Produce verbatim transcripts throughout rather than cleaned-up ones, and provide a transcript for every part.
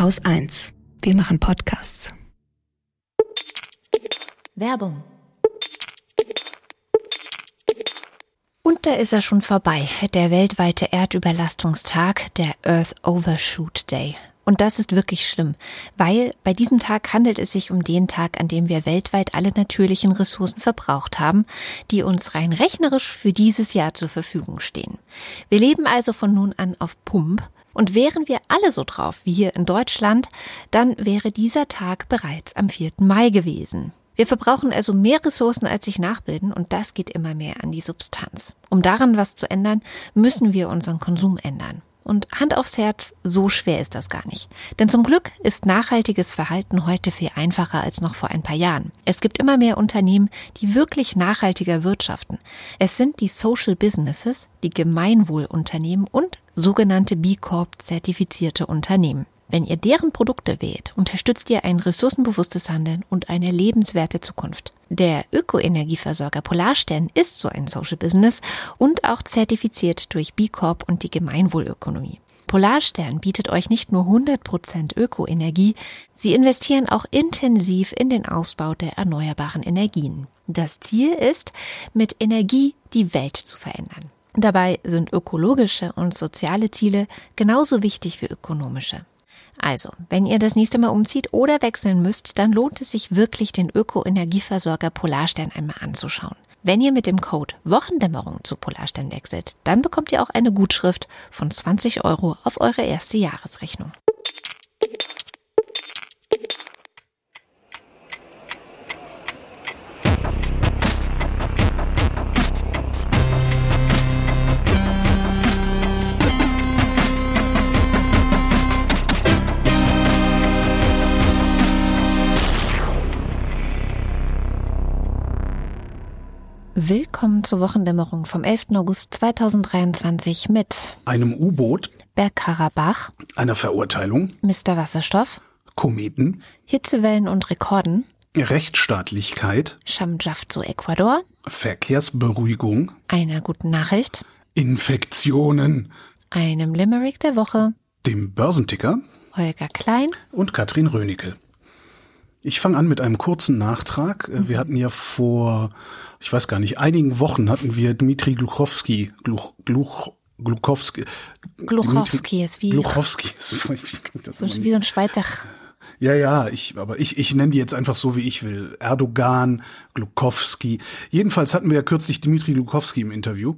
Haus eins. Wir machen Podcasts. Werbung. Und da ist er schon vorbei, der weltweite Erdüberlastungstag, der Earth Overshoot Day. Und das ist wirklich schlimm, weil bei diesem Tag handelt es sich um den Tag, an dem wir weltweit alle natürlichen Ressourcen verbraucht haben, die uns rein rechnerisch für dieses Jahr zur Verfügung stehen. Wir leben also von nun an auf Pump. Und wären wir alle so drauf wie hier in Deutschland, dann wäre dieser Tag bereits am vierten Mai gewesen. Wir verbrauchen also mehr Ressourcen, als sich nachbilden, und das geht immer mehr an die Substanz. Um daran was zu ändern, müssen wir unseren Konsum ändern. Und Hand aufs Herz, so schwer ist das gar nicht. Denn zum Glück ist nachhaltiges Verhalten heute viel einfacher als noch vor ein paar Jahren. Es gibt immer mehr Unternehmen, die wirklich nachhaltiger wirtschaften. Es sind die Social Businesses, die Gemeinwohlunternehmen und sogenannte B-Corp-zertifizierte Unternehmen. Wenn ihr deren Produkte wählt, unterstützt ihr ein ressourcenbewusstes Handeln und eine lebenswerte Zukunft. Der Ökoenergieversorger Polarstern ist so ein Social Business und auch zertifiziert durch B-Corp und die Gemeinwohlökonomie. Polarstern bietet euch nicht nur hundert Prozent Ökoenergie, sie investieren auch intensiv in den Ausbau der erneuerbaren Energien. Das Ziel ist, mit Energie die Welt zu verändern. Dabei sind ökologische und soziale Ziele genauso wichtig wie ökonomische. Also, wenn ihr das nächste Mal umzieht oder wechseln müsst, dann lohnt es sich wirklich, den Ökoenergieversorger Polarstern einmal anzuschauen. Wenn ihr mit dem Code Wochendämmerung zu Polarstern wechselt, dann bekommt ihr auch eine Gutschrift von zwanzig Euro auf eure erste Jahresrechnung. Willkommen zur Wochendämmerung vom elften August zweitausenddreiundzwanzig mit einem U-Boot, Bergkarabach, einer Verurteilung, Mister Wasserstoff, Kometen, Hitzewellen und Rekorden, Rechtsstaatlichkeit, Sham Jaff zu Ecuador, Verkehrsberuhigung, einer guten Nachricht, Infektionen, einem Limerick der Woche, dem Börsenticker, Holger Klein und Katrin Rönicke. Ich fange an mit einem kurzen Nachtrag. Wir hatten ja vor, ich weiß gar nicht, einigen Wochen hatten wir Dmitri Glukhovsky, Gluch, Gluch, Glukhovsky. Glukhovsky ist wie. Glukhovsky ist das so, wie so ein Schweizer. Ja, ja, ich, aber ich, ich nenne die jetzt einfach so, wie ich will. Erdogan, Glukhovsky. Jedenfalls hatten wir ja kürzlich Dmitri Glukhovsky im Interview.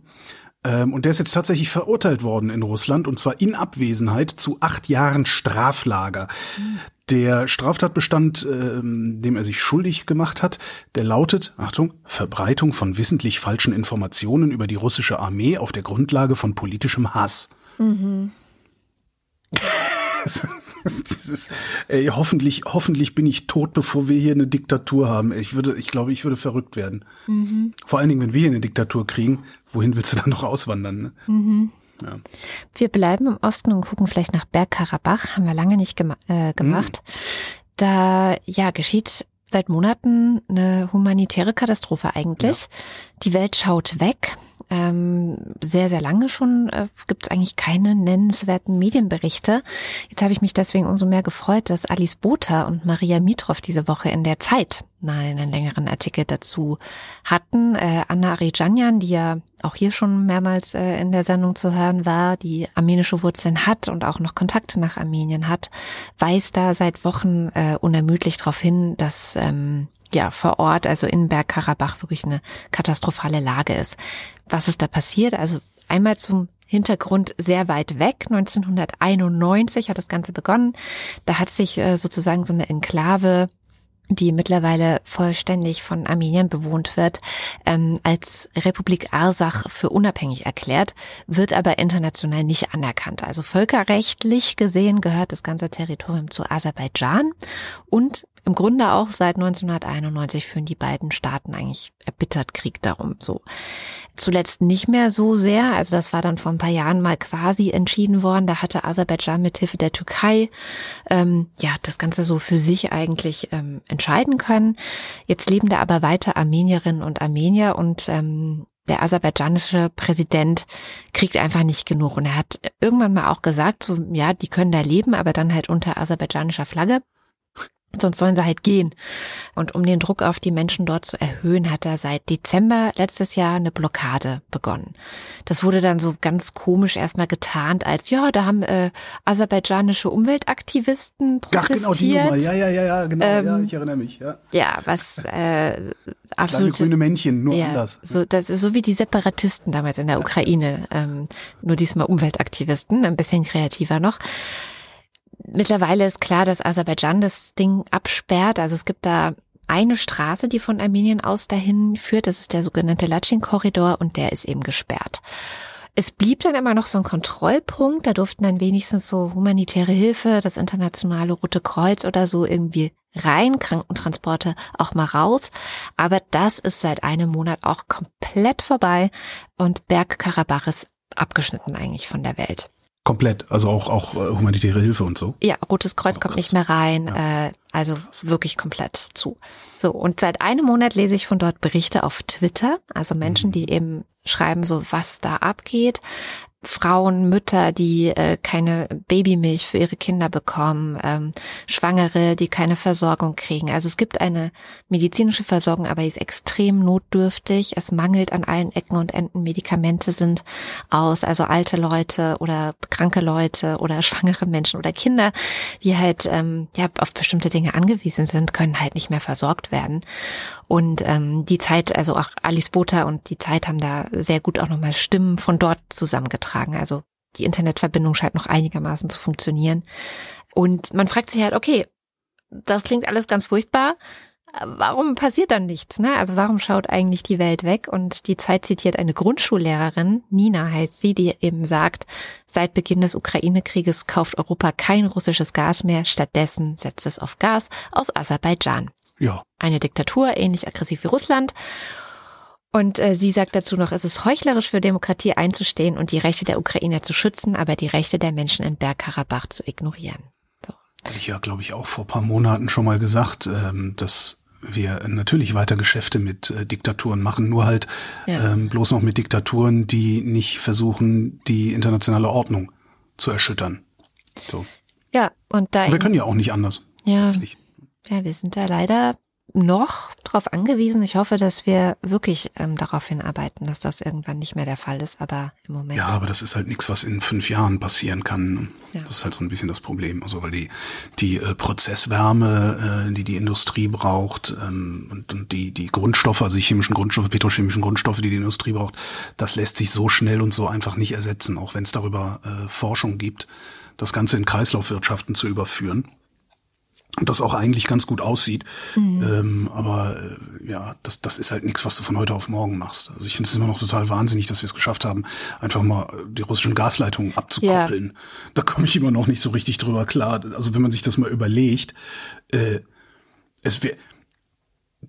Und der ist jetzt tatsächlich verurteilt worden in Russland, und zwar in Abwesenheit zu acht Jahren Straflager. Mhm. Der Straftatbestand, äh, dem er sich schuldig gemacht hat, der lautet, Achtung, Verbreitung von wissentlich falschen Informationen über die russische Armee auf der Grundlage von politischem Hass. Mhm. Dieses, ey, hoffentlich, hoffentlich bin ich tot, bevor wir hier eine Diktatur haben. Ich würde, ich glaube, ich würde verrückt werden. Mhm. Vor allen Dingen, wenn wir hier eine Diktatur kriegen, wohin willst du dann noch auswandern? Ne? Mhm. Ja. Wir bleiben im Osten und gucken vielleicht nach Bergkarabach. Haben wir lange nicht gema- äh, gemacht. Mhm. Da ja geschieht seit Monaten eine humanitäre Katastrophe eigentlich. Ja. Die Welt schaut weg. Ähm, sehr, sehr lange schon äh, gibt es eigentlich keine nennenswerten Medienberichte. Jetzt habe ich mich deswegen umso mehr gefreut, dass Alice Bota und Maria Mitrov diese Woche in der Zeit nein, einen längeren Artikel dazu hatten. Äh, Anna Aridjanjan, die ja auch hier schon mehrmals äh, in der Sendung zu hören war, die armenische Wurzeln hat und auch noch Kontakte nach Armenien hat, weist da seit Wochen äh, unermüdlich darauf hin, dass ähm, ja vor Ort, also in Bergkarabach, wirklich eine katastrophale Lage ist. Was ist da passiert? Also einmal zum Hintergrund, sehr weit weg. neunzehnhunderteinundneunzig hat das Ganze begonnen. Da hat sich äh, sozusagen so eine Enklave, die mittlerweile vollständig von Armeniern bewohnt wird, ähm, als Republik Artsach für unabhängig erklärt, wird aber international nicht anerkannt. Also völkerrechtlich gesehen gehört das ganze Territorium zu Aserbaidschan, und im Grunde auch seit neunzehnhunderteinundneunzig führen die beiden Staaten eigentlich erbittert Krieg darum. So. Zuletzt nicht mehr so sehr. Also das war dann vor ein paar Jahren mal quasi entschieden worden. Da hatte Aserbaidschan mit Hilfe der Türkei ähm, ja das Ganze so für sich eigentlich ähm, entscheiden können. Jetzt leben da aber weiter Armenierinnen und Armenier, und ähm, der aserbaidschanische Präsident kriegt einfach nicht genug. Und er hat irgendwann mal auch gesagt, so, ja, die können da leben, aber dann halt unter aserbaidschanischer Flagge. Sonst sollen sie halt gehen. Und um den Druck auf die Menschen dort zu erhöhen, hat er seit Dezember letztes Jahr eine Blockade begonnen. Das wurde dann so ganz komisch erstmal getarnt als, ja, da haben äh, aserbaidschanische Umweltaktivisten protestiert. Ach, genau, die Nummer. Ja, ja, ja, ja, genau, ähm, ja, ich erinnere mich. Ja, ja, was äh, absolut. Kleine grüne Männchen, nur ja, anders. So, das, so wie die Separatisten damals in der ja. Ukraine, ähm, nur diesmal Umweltaktivisten, ein bisschen kreativer noch. Mittlerweile ist klar, dass Aserbaidschan das Ding absperrt. Also es gibt da eine Straße, die von Armenien aus dahin führt. Das ist der sogenannte Latschin-Korridor und der ist eben gesperrt. Es blieb dann immer noch so ein Kontrollpunkt. Da durften dann wenigstens so humanitäre Hilfe, das internationale Rote Kreuz oder so irgendwie rein, Krankentransporte auch mal raus. Aber das ist seit einem Monat auch komplett vorbei und Bergkarabach ist abgeschnitten eigentlich von der Welt. Komplett, also auch auch humanitäre Hilfe und so. Ja, Rotes Kreuz oh, kommt krass. nicht mehr rein, ja. äh, also krass. wirklich komplett zu. So, und seit einem Monat lese ich von dort Berichte auf Twitter, also Menschen, mhm. die eben schreiben so, was da abgeht. Frauen, Mütter, die äh, keine Babymilch für ihre Kinder bekommen, ähm, Schwangere, die keine Versorgung kriegen. Also es gibt eine medizinische Versorgung, aber die ist extrem notdürftig. Es mangelt an allen Ecken und Enden. Medikamente sind aus, also alte Leute oder kranke Leute oder schwangere Menschen oder Kinder, die halt ähm, ja auf bestimmte Dinge angewiesen sind, können halt nicht mehr versorgt werden. Und ähm, die Zeit, also auch Alice Bota und die Zeit haben da sehr gut auch nochmal Stimmen von dort zusammengetragen. Also die Internetverbindung scheint noch einigermaßen zu funktionieren. Und man fragt sich halt, okay, das klingt alles ganz furchtbar. Warum passiert dann nichts? Ne? Also warum schaut eigentlich die Welt weg? Und die Zeit zitiert eine Grundschullehrerin, Nina heißt sie, die eben sagt, seit Beginn des Ukraine-Krieges kauft Europa kein russisches Gas mehr. Stattdessen setzt es auf Gas aus Aserbaidschan. Ja. Eine Diktatur, ähnlich aggressiv wie Russland. Und äh, sie sagt dazu noch, es ist heuchlerisch für Demokratie einzustehen und die Rechte der Ukrainer zu schützen, aber die Rechte der Menschen in Bergkarabach zu ignorieren. So. Hatte ich ja, glaube ich, auch vor ein paar Monaten schon mal gesagt, ähm, dass wir natürlich weiter Geschäfte mit äh, Diktaturen machen, nur halt ja. ähm, bloß noch mit Diktaturen, die nicht versuchen, die internationale Ordnung zu erschüttern. So. Ja, und da. Und wir können ja auch nicht anders. Ja, ja, wir sind da leider noch darauf angewiesen. Ich hoffe, dass wir wirklich ähm, darauf hinarbeiten, dass das irgendwann nicht mehr der Fall ist, aber im Moment. Ja, aber das ist halt nichts, was in fünf Jahren passieren kann. Ja. Das ist halt so ein bisschen das Problem. Also weil die die äh, Prozesswärme, äh, die die Industrie braucht ähm, und, und die die Grundstoffe, also die chemischen Grundstoffe, petrochemischen Grundstoffe, die die Industrie braucht, das lässt sich so schnell und so einfach nicht ersetzen, auch wenn es darüber äh, Forschung gibt, das Ganze in Kreislaufwirtschaften zu überführen. Und das auch eigentlich ganz gut aussieht. Mhm. Ähm, aber äh, ja, das, das ist halt nichts, was du von heute auf morgen machst. Also ich finde es immer noch total wahnsinnig, dass wir es geschafft haben, einfach mal die russischen Gasleitungen abzukoppeln. Ja. Da komme ich immer noch nicht so richtig drüber klar. Also wenn man sich das mal überlegt, äh, es wir,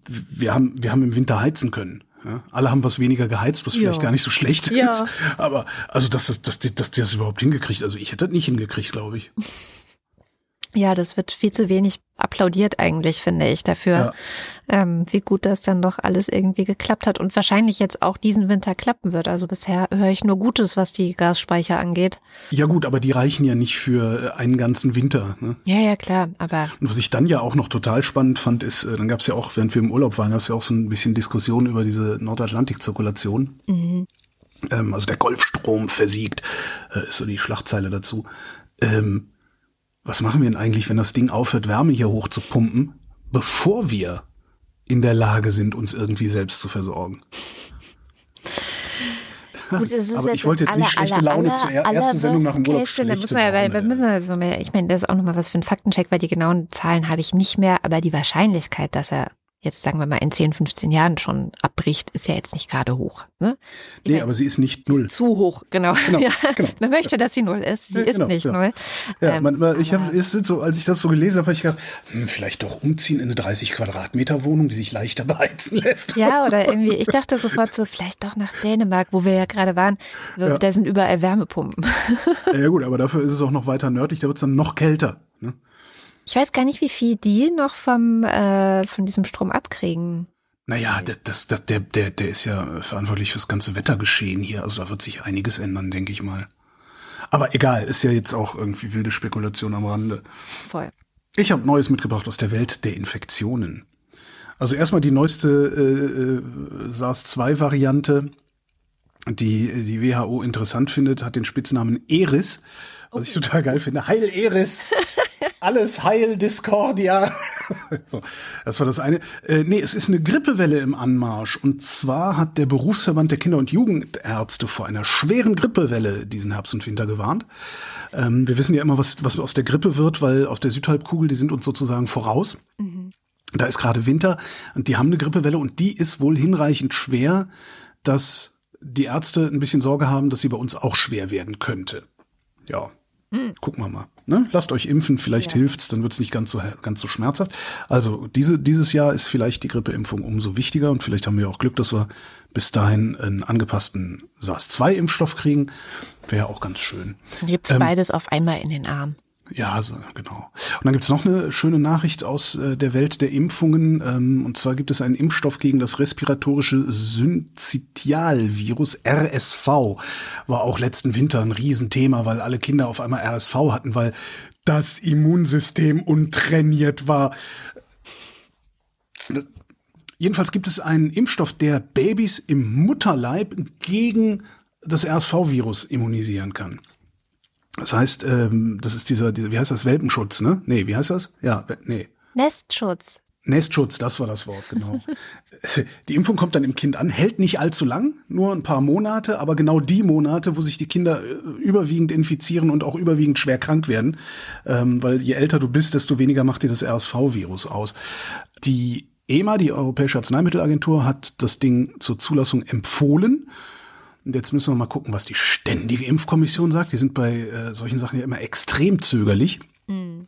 wir haben wir haben im Winter heizen können. Ja? Alle haben was weniger geheizt, was jo. vielleicht gar nicht so schlecht ja. ist. Aber also dass das dass die, dass die das überhaupt hingekriegt. Also ich hätte das nicht hingekriegt, glaube ich. Ja, das wird viel zu wenig applaudiert eigentlich, finde ich, dafür, ja. ähm, wie gut das dann doch alles irgendwie geklappt hat und wahrscheinlich jetzt auch diesen Winter klappen wird. Also bisher höre ich nur Gutes, was die Gasspeicher angeht. Ja gut, aber die reichen ja nicht für einen ganzen Winter. Ne? Ja, ja, klar. Aber und was ich dann ja auch noch total spannend fand, ist, dann gab es ja auch, während wir im Urlaub waren, gab es ja auch so ein bisschen Diskussion über diese Nordatlantik-Zirkulation. Mhm. Ähm, also der Golfstrom versiegt, äh, ist so die Schlagzeile dazu. Ähm, Was machen wir denn eigentlich, wenn das Ding aufhört, Wärme hier hoch zu pumpen, bevor wir in der Lage sind, uns irgendwie selbst zu versorgen? Gut, es ist aber ich wollte jetzt aller, nicht schlechte aller, Laune aller, zur er- ersten Sendung nach dem Urlaub schlechte müssen wir, Laune. Wir müssen also, ich meine, das ist auch nochmal was für ein Faktencheck, weil die genauen Zahlen habe ich nicht mehr, aber die Wahrscheinlichkeit, dass er jetzt sagen wir mal in zehn, fünfzehn Jahren schon abbricht, ist ja jetzt nicht gerade hoch. Ne? Nee, meine, aber sie ist nicht null. Ist zu hoch, genau. genau, ja. genau. Man möchte, dass sie null ist. Sie ja, ist genau, nicht genau. null. Ja, ähm, man, man, ich hab, es ist so, als ich das so gelesen habe, habe ich gedacht, hm, vielleicht doch umziehen in eine dreißig Quadratmeter Wohnung, die sich leichter beheizen lässt. Ja, oder irgendwie, ich dachte sofort so, vielleicht doch nach Dänemark, wo wir ja gerade waren, wir, ja. da sind überall Wärmepumpen. Ja gut, aber dafür ist es auch noch weiter nördlich, da wird es dann noch kälter. Ne? Ich weiß gar nicht, wie viel die noch vom äh, von diesem Strom abkriegen. Naja, das, das, das, der, der, der ist ja verantwortlich fürs ganze Wettergeschehen hier. Also da wird sich einiges ändern, denke ich mal. Aber egal, ist ja jetzt auch irgendwie wilde Spekulation am Rande. Voll. Ich habe Neues mitgebracht aus der Welt der Infektionen. Also erstmal die neueste äh, äh, SARS zwei Variante, die die W H O interessant findet, hat den Spitznamen Eris, was okay. ich total geil finde. Heil Eris! Alles heil, Discordia. So, das war das eine. Äh, nee, es ist eine Grippewelle im Anmarsch. Und zwar hat der Berufsverband der Kinder- und Jugendärzte vor einer schweren Grippewelle diesen Herbst und Winter gewarnt. Ähm, wir wissen ja immer, was, was aus der Grippe wird, weil auf der Südhalbkugel, die sind uns sozusagen voraus. Mhm. Da ist gerade Winter und die haben eine Grippewelle und die ist wohl hinreichend schwer, dass die Ärzte ein bisschen Sorge haben, dass sie bei uns auch schwer werden könnte. Ja. Gucken wir mal. Ne? Lasst euch impfen, vielleicht ja. hilft's, dann wird's nicht ganz so ganz so schmerzhaft. Also diese, dieses Jahr ist vielleicht die Grippeimpfung umso wichtiger und vielleicht haben wir auch Glück, dass wir bis dahin einen angepassten SARS zwei Impfstoff kriegen. Wäre auch ganz schön. Dann gibt's ähm, beides auf einmal in den Arm. Ja, so, genau. Und dann gibt's noch eine schöne Nachricht aus äh, der Welt der Impfungen. Ähm, und zwar gibt es einen Impfstoff gegen das respiratorische Syncytialvirus, R S V. War auch letzten Winter ein Riesenthema, weil alle Kinder auf einmal R S V hatten, weil das Immunsystem untrainiert war. Jedenfalls gibt es einen Impfstoff, der Babys im Mutterleib gegen das R S V Virus immunisieren kann. Das heißt, ähm, das ist dieser, dieser, wie heißt das, Welpenschutz, ne? Nee, wie heißt das? Ja, nee. Nestschutz. Nestschutz, das war das Wort, genau. Die Impfung kommt dann im Kind an, hält nicht allzu lang, nur ein paar Monate, aber genau die Monate, wo sich die Kinder überwiegend infizieren und auch überwiegend schwer krank werden, ähm, weil je älter du bist, desto weniger macht dir das R S V Virus aus. Die E M A, die Europäische Arzneimittelagentur, hat das Ding zur Zulassung empfohlen. Und jetzt müssen wir mal gucken, was die ständige Impfkommission sagt. Die sind bei äh, solchen Sachen ja immer extrem zögerlich. Mhm.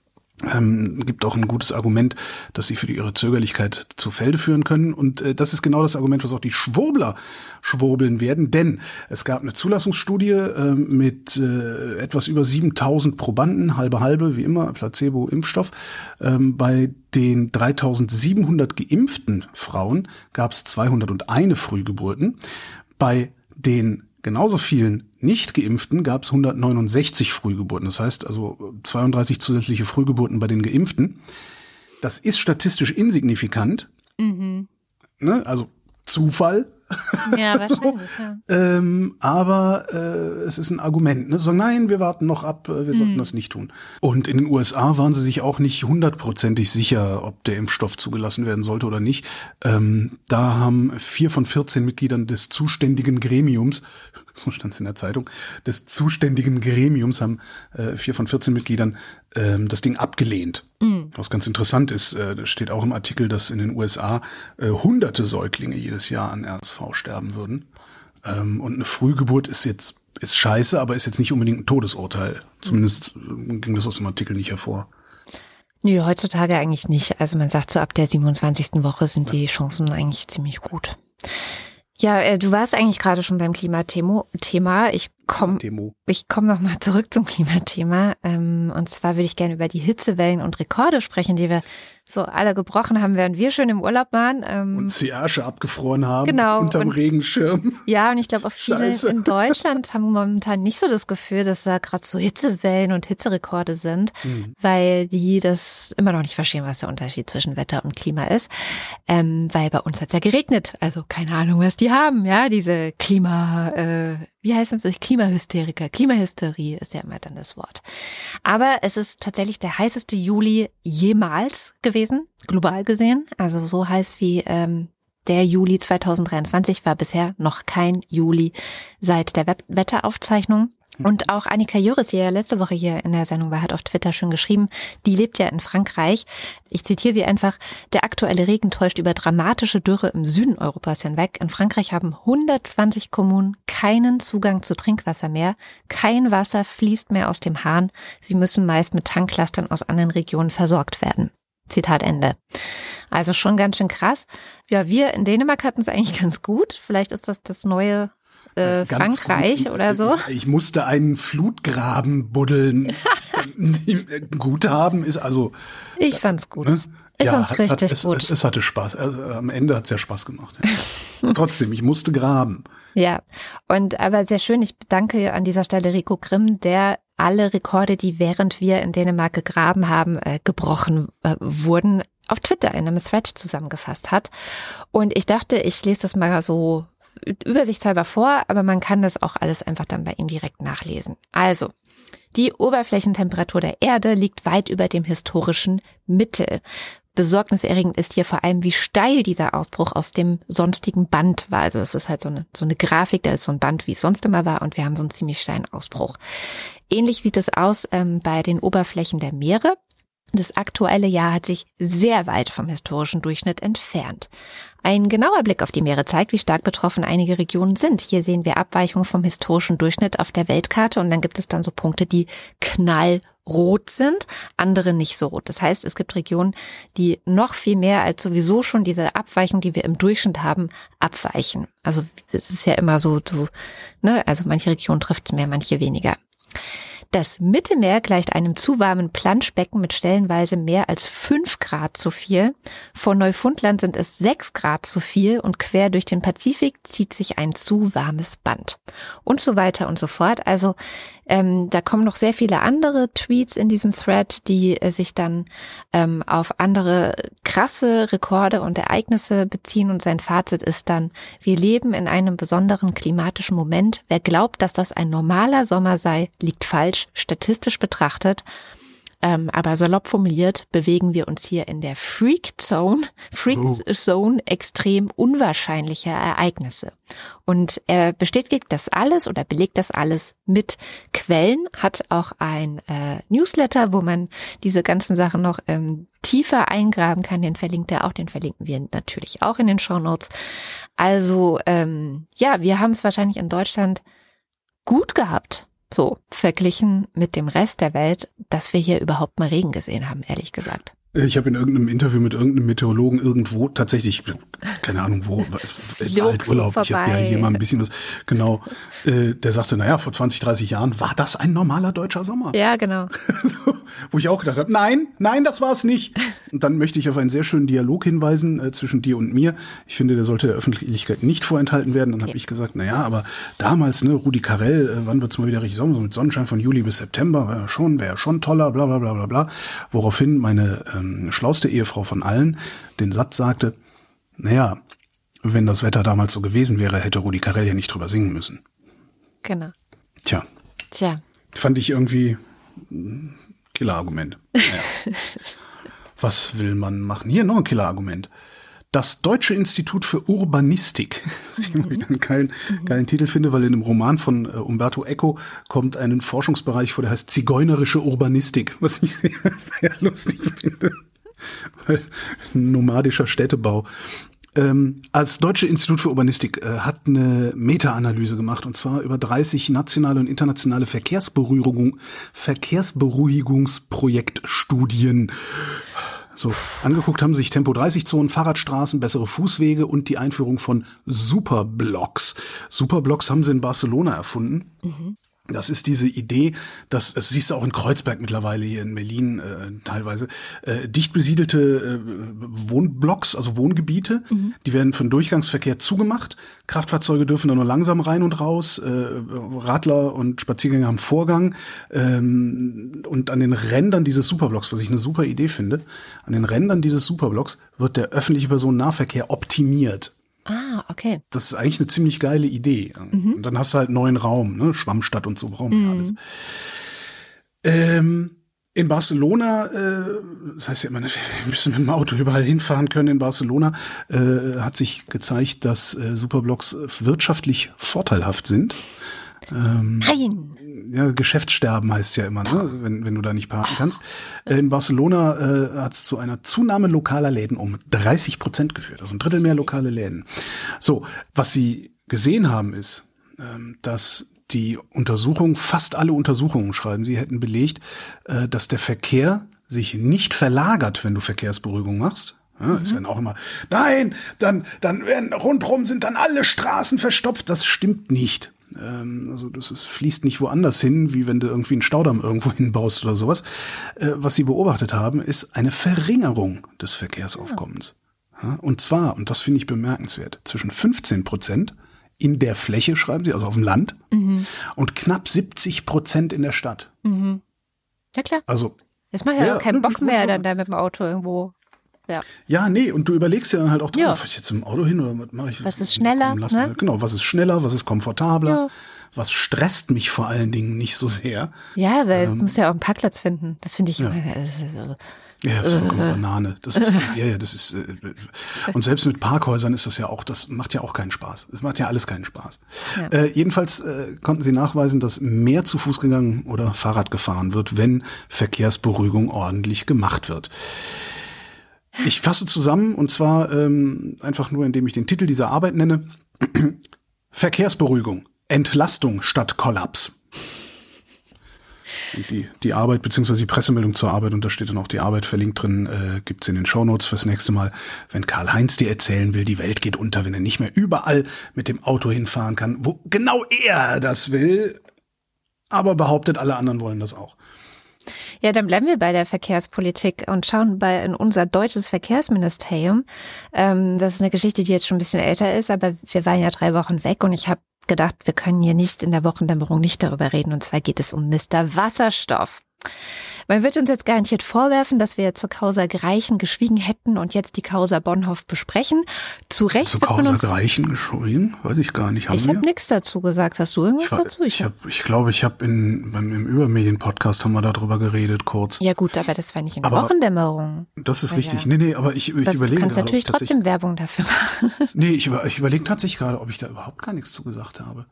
Ähm, gibt auch ein gutes Argument, dass sie für die, ihre Zögerlichkeit zu Felde führen können. Und äh, das ist genau das Argument, was auch die Schwurbler schwurbeln werden. Denn es gab eine Zulassungsstudie äh, mit äh, etwas über siebentausend Probanden, halbe halbe, wie immer, Placebo-Impfstoff. Ähm, bei den dreitausendsiebenhundert geimpften Frauen gab es zweihunderteins Frühgeburten. Bei den genauso vielen Nicht-Geimpften gab es hundertneunundsechzig Frühgeburten. Das heißt also zweiunddreißig zusätzliche Frühgeburten bei den Geimpften. Das ist statistisch insignifikant. Mhm. Ne? Also Zufall. Ja, wahrscheinlich. So. Ja. Ähm, aber äh, es ist ein Argument. Ne? So, nein, wir warten noch ab, wir mhm. sollten das nicht tun. Und in den U S A waren sie sich auch nicht hundertprozentig sicher, ob der Impfstoff zugelassen werden sollte oder nicht. Ähm, da haben vier von vierzehn Mitgliedern des zuständigen Gremiums, so stand es in der Zeitung, des zuständigen Gremiums haben äh, vier von vierzehn Mitgliedern äh, das Ding abgelehnt. Mhm. Was ganz interessant ist, äh, steht auch im Artikel, dass in den U S A äh, hunderte Säuglinge jedes Jahr an R S V sterben würden. Ähm, und eine Frühgeburt ist jetzt ist scheiße, aber ist jetzt nicht unbedingt ein Todesurteil. Zumindest mhm. ging das aus dem Artikel nicht hervor. Nö, nee, heutzutage eigentlich nicht. Also man sagt so, ab der siebenundzwanzigsten Woche sind ja. die Chancen eigentlich ziemlich gut. Ja, äh, du warst eigentlich gerade schon beim Klimathema. Ich komme ich komm nochmal zurück zum Klimathema. Ähm, und zwar würde ich gerne über die Hitzewellen und Rekorde sprechen, die wir so alle gebrochen haben, während wir schön im Urlaub waren. Ähm, und die Ärsche abgefroren haben genau, unterm und, Regenschirm. Ja, und ich glaube auch viele Scheiße. in Deutschland haben momentan nicht so das Gefühl, dass da gerade so Hitzewellen und Hitzerekorde sind, mhm. weil die das immer noch nicht verstehen, was der Unterschied zwischen Wetter und Klima ist. Ähm, weil bei uns hat es ja geregnet, also keine Ahnung, was die haben, ja, diese Klima, äh, wie heißt das, Klimahysteriker, Klimahysterie ist ja immer dann das Wort. Aber es ist tatsächlich der heißeste Juli jemals gewesen. gewesen, global gesehen. Also so heiß wie ähm, der Juli zweitausenddreiundzwanzig war bisher noch kein Juli seit der Web- Wetteraufzeichnung. Und auch Annika Jöris, die ja letzte Woche hier in der Sendung war, hat auf Twitter schön geschrieben, die lebt ja in Frankreich. Ich zitiere sie einfach, der aktuelle Regen täuscht über dramatische Dürre im Süden Europas hinweg. In Frankreich haben hundertzwanzig Kommunen keinen Zugang zu Trinkwasser mehr. Kein Wasser fließt mehr aus dem Hahn. Sie müssen meist mit Tanklastern aus anderen Regionen versorgt werden. Zitat Ende. Also schon ganz schön krass. Ja, wir in Dänemark hatten es eigentlich ganz gut. Vielleicht ist das das neue äh, Frankreich gut. oder so. Ich musste einen Flutgraben buddeln. Gut haben ist also. Ich fand's gut. Ne? Ich ja, fand's es richtig hat, es, gut. Es, es hatte Spaß. Also, am Ende hat's ja Spaß gemacht. Ja. Trotzdem, ich musste graben. Ja, und aber sehr schön. Ich danke an dieser Stelle Rico Grimm, der alle Rekorde, die während wir in Dänemark gegraben haben, äh, gebrochen äh, wurden, auf Twitter in einem Thread zusammengefasst hat. Und ich dachte, ich lese das mal so übersichtshalber vor, aber man kann das auch alles einfach dann bei ihm direkt nachlesen. Also, die Oberflächentemperatur der Erde liegt weit über dem historischen Mittel. Besorgniserregend ist hier vor allem, wie steil dieser Ausbruch aus dem sonstigen Band war. Also das ist halt so eine, so eine Grafik, da ist so ein Band, wie es sonst immer war, und wir haben so einen ziemlich steilen Ausbruch. Ähnlich sieht es aus ähm, bei den Oberflächen der Meere. Das aktuelle Jahr hat sich sehr weit vom historischen Durchschnitt entfernt. Ein genauer Blick auf die Meere zeigt, wie stark betroffen einige Regionen sind. Hier sehen wir Abweichungen vom historischen Durchschnitt auf der Weltkarte, und dann gibt es dann so Punkte, die knallrot sind, andere nicht so rot. Das heißt, es gibt Regionen, die noch viel mehr als sowieso schon diese Abweichung, die wir im Durchschnitt haben, abweichen. Also es ist ja immer so, so ne? Also manche Regionen trifft es mehr, manche weniger. Das Mittelmeer gleicht einem zu warmen Planschbecken mit stellenweise mehr als fünf Grad zu viel. Vor Neufundland sind es sechs Grad zu viel, und quer durch den Pazifik zieht sich ein zu warmes Band. Und so weiter und so fort. Also ähm, da kommen noch sehr viele andere Tweets in diesem Thread, die äh, sich dann ähm, auf andere krasse Rekorde und Ereignisse beziehen. Und sein Fazit ist dann: Wir leben in einem besonderen klimatischen Moment. Wer glaubt, dass das ein normaler Sommer sei, liegt falsch. Statistisch betrachtet, ähm, aber salopp formuliert, bewegen wir uns hier in der Freak Zone, Freak Zone extrem unwahrscheinlicher Ereignisse. Und er bestätigt das alles oder belegt das alles mit Quellen, hat auch ein äh, Newsletter, wo man diese ganzen Sachen noch ähm, tiefer eingraben kann. Den verlinkt er auch, den verlinken wir natürlich auch in den Shownotes. Also ähm, ja, wir haben es wahrscheinlich in Deutschland gut gehabt. So, verglichen mit dem Rest der Welt, dass wir hier überhaupt mal Regen gesehen haben, ehrlich gesagt. Ich habe in irgendeinem Interview mit irgendeinem Meteorologen irgendwo tatsächlich, keine Ahnung wo, Waldurlaub, ich habe ja hier mal ein bisschen was, genau, äh, der sagte, naja, vor zwanzig, dreißig Jahren war das ein normaler deutscher Sommer. Ja, genau. So, wo ich auch gedacht habe, nein, nein, das war es nicht. Und dann möchte ich auf einen sehr schönen Dialog hinweisen äh, zwischen dir und mir. Ich finde, der sollte der Öffentlichkeit nicht vorenthalten werden. Dann habe ja. ich gesagt, naja, aber damals, ne, Rudi Carrell, äh, wann wird's mal wieder richtig Sommer? So mit Sonnenschein von Juli bis September, wäre ja schon, wäre ja schon toller, bla bla bla bla bla. Woraufhin meine äh, schlauste Ehefrau von allen den Satz sagte, naja, wenn das Wetter damals so gewesen wäre, hätte Rudi Carrell ja nicht drüber singen müssen. Genau. Tja. Tja. Fand ich irgendwie ein Killer-Argument. Naja. Was will man machen? Hier noch ein Killer-Argument. Das Deutsche Institut für Urbanistik, das ich immer wieder einen geilen, geilen Titel finde, weil in einem Roman von äh, Umberto Eco kommt ein Forschungsbereich vor, der heißt zigeunerische Urbanistik, was ich sehr, sehr lustig finde, weil nomadischer Städtebau. Ähm, als Deutsche Institut für Urbanistik äh, hat eine Meta-Analyse gemacht, und zwar über dreißig nationale und internationale Verkehrsberuhigung, Verkehrsberuhigungsprojektstudien. So, angeguckt haben sich Tempo dreißig Zonen, Fahrradstraßen, bessere Fußwege und die Einführung von Superblocks. Superblocks haben sie in Barcelona erfunden. Mhm. Das ist diese Idee, dass, das siehst du auch in Kreuzberg mittlerweile, hier in Berlin äh, teilweise, äh, dicht besiedelte äh, Wohnblocks, also Wohngebiete, mhm. die werden für den Durchgangsverkehr zugemacht. Kraftfahrzeuge dürfen da nur langsam rein und raus, äh, Radler und Spaziergänger haben Vorgang. Ähm, und an den Rändern dieses Superblocks, was ich eine super Idee finde, an den Rändern dieses Superblocks wird der öffentliche Personennahverkehr optimiert. Ah, okay. Das ist eigentlich eine ziemlich geile Idee. Mhm. Und dann hast du halt neuen Raum, ne? Schwammstadt und so Raum mhm. alles. Ähm, in Barcelona, äh, das heißt ja immer, wir müssen mit dem Auto überall hinfahren können. In Barcelona äh, hat sich gezeigt, dass äh, Superblocks wirtschaftlich vorteilhaft sind. Ähm, Nein. Ja, Geschäftssterben heißt es ja immer, ne? wenn, wenn du da nicht parken kannst. Äh, in Barcelona äh, hat es zu einer Zunahme lokaler Läden um dreißig Prozent geführt, also ein Drittel mehr lokale Läden. So, was sie gesehen haben ist, ähm, dass die Untersuchungen, fast alle Untersuchungen schreiben, sie hätten belegt, äh, dass der Verkehr sich nicht verlagert, wenn du Verkehrsberuhigung machst. Ja, ist dann auch immer, nein, dann, dann werden rundrum sind dann alle Straßen verstopft. Das stimmt nicht. Ähm, also das ist, fließt nicht woanders hin, wie wenn du irgendwie einen Staudamm irgendwo hinbaust oder sowas. Äh, was sie beobachtet haben, ist eine Verringerung des Verkehrsaufkommens. Ja. Und zwar, und das finde ich bemerkenswert, zwischen fünfzehn Prozent in der Fläche, schreiben sie, also auf dem Land, mhm. und knapp siebzig Prozent in der Stadt. Mhm. Ja klar. Also jetzt macht ja, ja auch keinen ne, Bock mehr, dann da mit dem Auto irgendwo. Ja. ja, nee, und du überlegst dir dann halt auch, ja. oh, fahre ich jetzt im Auto hin oder was mache ich? Was ist schneller? Komm, ne? Genau, was ist schneller, was ist komfortabler, ja. was stresst mich vor allen Dingen nicht so sehr. Ja, weil ähm, du musst ja auch einen Parkplatz finden. Das finde ich ja. immer. Das ist, äh, ja, das ist vollkommen äh, Banane. Das ist, äh, ja, ja, das ist, äh, und selbst mit Parkhäusern ist das ja auch, das macht ja auch keinen Spaß. Es macht ja alles keinen Spaß. Ja. Äh, jedenfalls äh, konnten sie nachweisen, dass mehr zu Fuß gegangen oder Fahrrad gefahren wird, wenn Verkehrsberuhigung ordentlich gemacht wird. Ich fasse zusammen, und zwar ähm, einfach nur, indem ich den Titel dieser Arbeit nenne. Verkehrsberuhigung, Entlastung statt Kollaps. Und die, die Arbeit bzw. die Pressemeldung zur Arbeit, und da steht dann auch die Arbeit verlinkt drin, äh, gibt's in den Shownotes fürs nächste Mal. Wenn Karl-Heinz dir erzählen will, die Welt geht unter, wenn er nicht mehr überall mit dem Auto hinfahren kann, wo genau er das will, aber behauptet, alle anderen wollen das auch. Ja, dann bleiben wir bei der Verkehrspolitik und schauen bei in unser deutsches Verkehrsministerium. Ähm, das ist eine Geschichte, die jetzt schon ein bisschen älter ist, aber wir waren ja drei Wochen weg und ich habe gedacht, wir können hier nicht in der Wochendämmerung nicht darüber reden. Und zwar geht es um Mister Wasserstoff. Man wird uns jetzt garantiert vorwerfen, dass wir zur Causa Greichen geschwiegen hätten und jetzt die Causa Bonhoeff besprechen. Zu Recht. Zur Causa uns Greichen geschwiegen? Weiß ich gar nicht. Haben ich habe nichts dazu gesagt. Hast du irgendwas ich war, dazu? Ich glaube, ich, ich, glaub, ich habe im Übermedien-Podcast haben wir darüber geredet kurz. Ja gut, aber das war nicht in der Wochendämmerung. Das ist richtig. Ja. Nee, nee, aber ich, ich aber überlege Du kannst gerade, natürlich trotzdem Werbung dafür machen. Nee, ich, über, ich überlege tatsächlich gerade, ob ich da überhaupt gar nichts zu gesagt habe.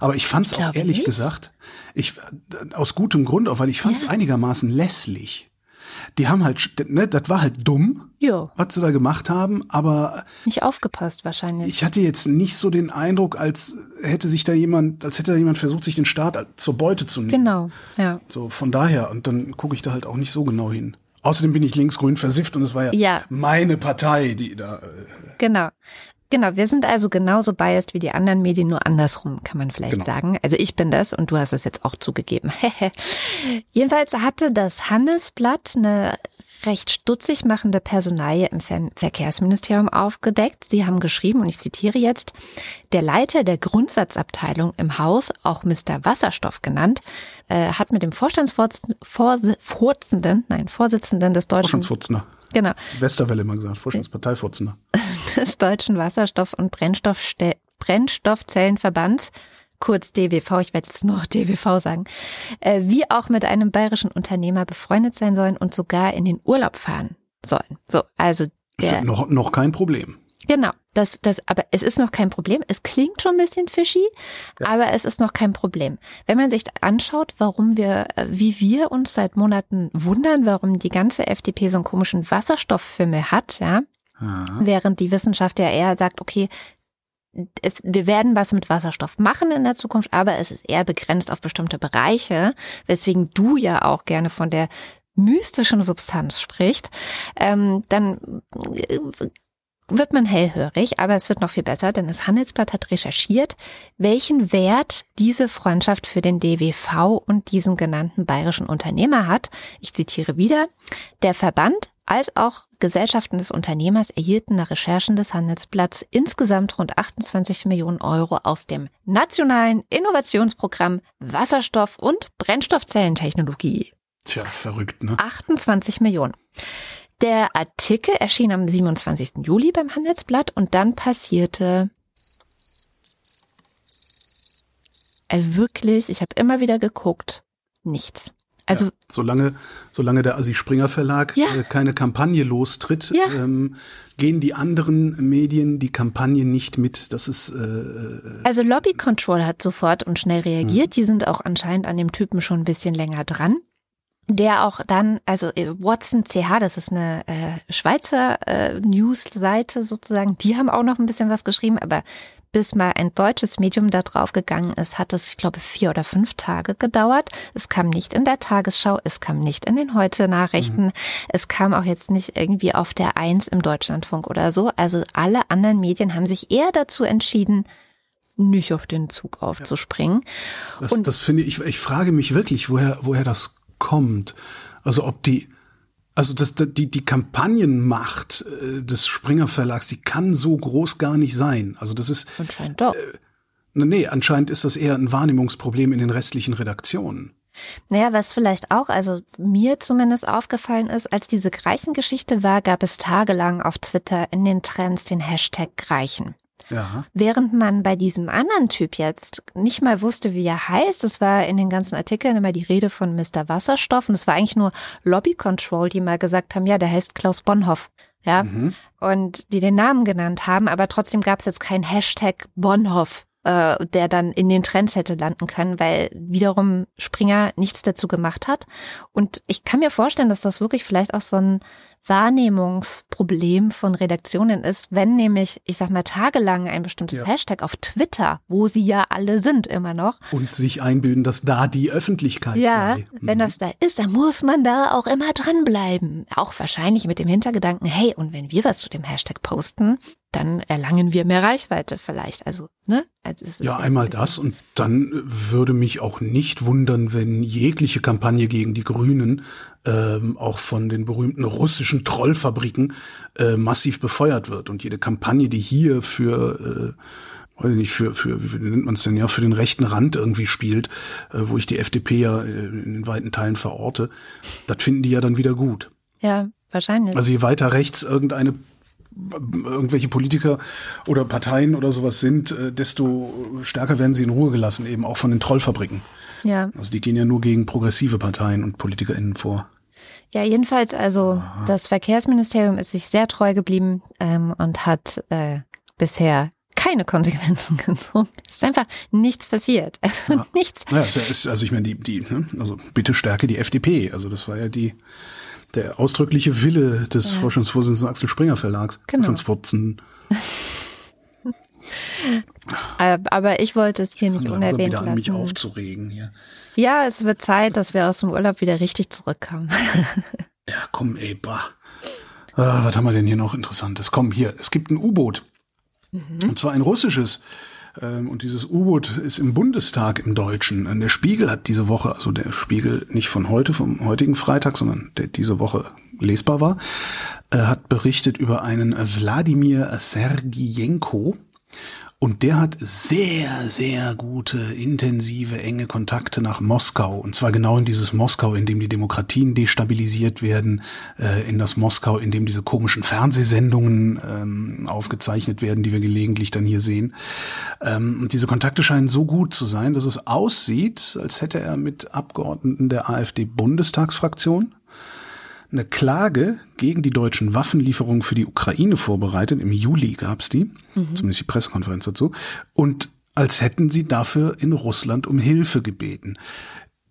Aber ich fand's ich auch ehrlich nicht. gesagt, ich aus gutem Grund auch, weil ich fand's ja. einigermaßen lässlich. Die haben halt, ne, das war halt dumm, jo. was sie da gemacht haben, aber nicht aufgepasst wahrscheinlich. Ich hatte jetzt nicht so den Eindruck, als hätte sich da jemand, als hätte da jemand versucht, sich den Staat zur Beute zu nehmen. Genau, ja. So von daher, und dann gucke ich da halt auch nicht so genau hin. Außerdem bin ich linksgrün versifft und es war ja, ja. meine Partei, die da. Äh, genau. Genau, wir sind also genauso biased wie die anderen Medien, nur andersrum kann man vielleicht genau. sagen. Also ich bin das und du hast es jetzt auch zugegeben. Jedenfalls hatte das Handelsblatt eine recht stutzig machende Personalie im Ver- Verkehrsministerium aufgedeckt. Sie haben geschrieben, und ich zitiere jetzt, der Leiter der Grundsatzabteilung im Haus, auch Mister Wasserstoff genannt, äh, hat mit dem Vorstandsvorsitzenden Vorsitzenden, Vorsi- nein, Vorsitzenden des Deutschen... Vorstandsvorsitzender. Genau. Westerwelle immer gesagt, Vorstandsparteivorsitzender. Des Deutschen Wasserstoff- und Brennstoffste- Brennstoffzellenverbands, kurz D W V, ich werde jetzt nur noch D W V sagen, äh, wie auch mit einem bayerischen Unternehmer befreundet sein sollen und sogar in den Urlaub fahren sollen. So, also der, ist noch, noch kein Problem. Genau, das, das, aber es ist noch kein Problem. Es klingt schon ein bisschen fishy, ja. aber es ist noch kein Problem. Wenn man sich anschaut, warum wir, wie wir uns seit Monaten wundern, warum die ganze F D P so einen komischen Wasserstofffimmel hat, ja, während die Wissenschaft ja eher sagt, okay, es, wir werden was mit Wasserstoff machen in der Zukunft, aber es ist eher begrenzt auf bestimmte Bereiche, weswegen du ja auch gerne von der mystischen Substanz sprichst, ähm, dann wird man hellhörig, aber es wird noch viel besser, denn das Handelsblatt hat recherchiert, welchen Wert diese Freundschaft für den D W V und diesen genannten bayerischen Unternehmer hat. Ich zitiere wieder, der Verband als auch Gesellschaften des Unternehmers erhielten nach Recherchen des Handelsblatts insgesamt rund achtundzwanzig Millionen Euro aus dem nationalen Innovationsprogramm Wasserstoff- und Brennstoffzellentechnologie. Tja, verrückt, ne? achtundzwanzig Millionen. Der Artikel erschien am siebenundzwanzigsten Juli beim Handelsblatt und dann passierte äh, wirklich, ich habe immer wieder geguckt, nichts. Also ja, solange, solange der Asi Springer Verlag ja. äh, keine Kampagne lostritt, ja. ähm, gehen die anderen Medien die Kampagne nicht mit. Das ist äh, also Lobbycontrol hat sofort und schnell reagiert. Mhm. Die sind auch anscheinend an dem Typen schon ein bisschen länger dran. Der auch dann, also Watson C H, das ist eine äh, Schweizer äh, News-Seite sozusagen, die haben auch noch ein bisschen was geschrieben, aber bis mal ein deutsches Medium da drauf gegangen ist, hat es, ich glaube, vier oder fünf Tage gedauert. Es kam nicht in der Tagesschau, es kam nicht in den Heute-Nachrichten, mhm. es kam auch jetzt nicht irgendwie auf der Eins im Deutschlandfunk oder so. Also alle anderen Medien haben sich eher dazu entschieden, nicht auf den Zug aufzuspringen. Das, und das finde ich, ich frage mich wirklich, woher, woher das kommt. Also ob die, also das, die, die Kampagnenmacht des Springer Verlags, die kann so groß gar nicht sein. Also das ist. Anscheinend doch. Äh, nee, anscheinend ist das eher ein Wahrnehmungsproblem in den restlichen Redaktionen. Naja, was vielleicht auch, also mir zumindest aufgefallen ist, als diese Greichen-Geschichte war, gab es tagelang auf Twitter in den Trends den Hashtag Greichen. Ja. Während man bei diesem anderen Typ jetzt nicht mal wusste, wie er heißt, es war in den ganzen Artikeln immer die Rede von Mister Wasserstoff und es war eigentlich nur Lobbycontrol, die mal gesagt haben, ja, der heißt Klaus Bonhoeff. Ja, mhm. Und die den Namen genannt haben, aber trotzdem gab es jetzt keinen Hashtag Bonhoeff, der dann in den Trends hätte landen können, weil wiederum Springer nichts dazu gemacht hat. Und ich kann mir vorstellen, dass das wirklich vielleicht auch so ein Wahrnehmungsproblem von Redaktionen ist, wenn nämlich, ich sag mal, tagelang ein bestimmtes ja. Hashtag auf Twitter, wo sie ja alle sind immer noch. Und sich einbilden, dass da die Öffentlichkeit ja, sei. Ja, mhm. wenn das da ist, dann muss man da auch immer dranbleiben. Auch wahrscheinlich mit dem Hintergedanken, hey, und wenn wir was zu dem Hashtag posten, dann erlangen wir mehr Reichweite vielleicht. Also, ne? Also es ist ja, einmal ein das und dann würde mich auch nicht wundern, wenn jegliche Kampagne gegen die Grünen ähm, auch von den berühmten russischen Trollfabriken äh, massiv befeuert wird. Und jede Kampagne, die hier für, äh, weiß ich nicht, für, für wie nennt man es denn, ja, für den rechten Rand irgendwie spielt, äh, wo ich die F D P ja äh, in weiten Teilen verorte, das finden die ja dann wieder gut. Ja, wahrscheinlich. Also je weiter rechts irgendeine irgendwelche Politiker oder Parteien oder sowas sind, desto stärker werden sie in Ruhe gelassen, eben auch von den Trollfabriken. Ja. Also die gehen ja nur gegen progressive Parteien und PolitikerInnen vor. Ja, jedenfalls, also Aha. das Verkehrsministerium ist sich sehr treu geblieben ähm, und hat äh, bisher keine Konsequenzen gezogen. Es ist einfach nichts passiert. Also ja. nichts. Ja, ist, also ich meine, die, die, also bitte stärke die F D P. Also das war ja die der ausdrückliche Wille des ja. Forschungsvorsitzenden Axel Springer Verlags. Genau. Forschungsvorsitzenden. Aber ich wollte es hier ich nicht unerwähnt wieder lassen. An mich aufzuregen hier. Ja, es wird Zeit, dass wir aus dem Urlaub wieder richtig zurückkommen. Ja, komm ey, bah. Ah, was haben wir denn hier noch Interessantes? Komm, hier, es gibt ein U-Boot. Mhm. Und zwar ein russisches. Und dieses U-Boot ist im Bundestag im Deutschen. Der Spiegel hat diese Woche, also der Spiegel nicht von heute, vom heutigen Freitag, sondern der diese Woche lesbar war, hat berichtet über einen Wladimir Sergijenko. Und der hat sehr, sehr gute, intensive, enge Kontakte nach Moskau. Und zwar genau in dieses Moskau, in dem die Demokratien destabilisiert werden, äh, in das Moskau, in dem diese komischen Fernsehsendungen ähm, aufgezeichnet werden, die wir gelegentlich dann hier sehen. Ähm, und diese Kontakte scheinen so gut zu sein, dass es aussieht, als hätte er mit Abgeordneten der AfD-Bundestagsfraktion eine Klage gegen die deutschen Waffenlieferungen für die Ukraine vorbereitet. Im Juli gab es die, mhm. zumindest die Pressekonferenz dazu. Und als hätten sie dafür in Russland um Hilfe gebeten.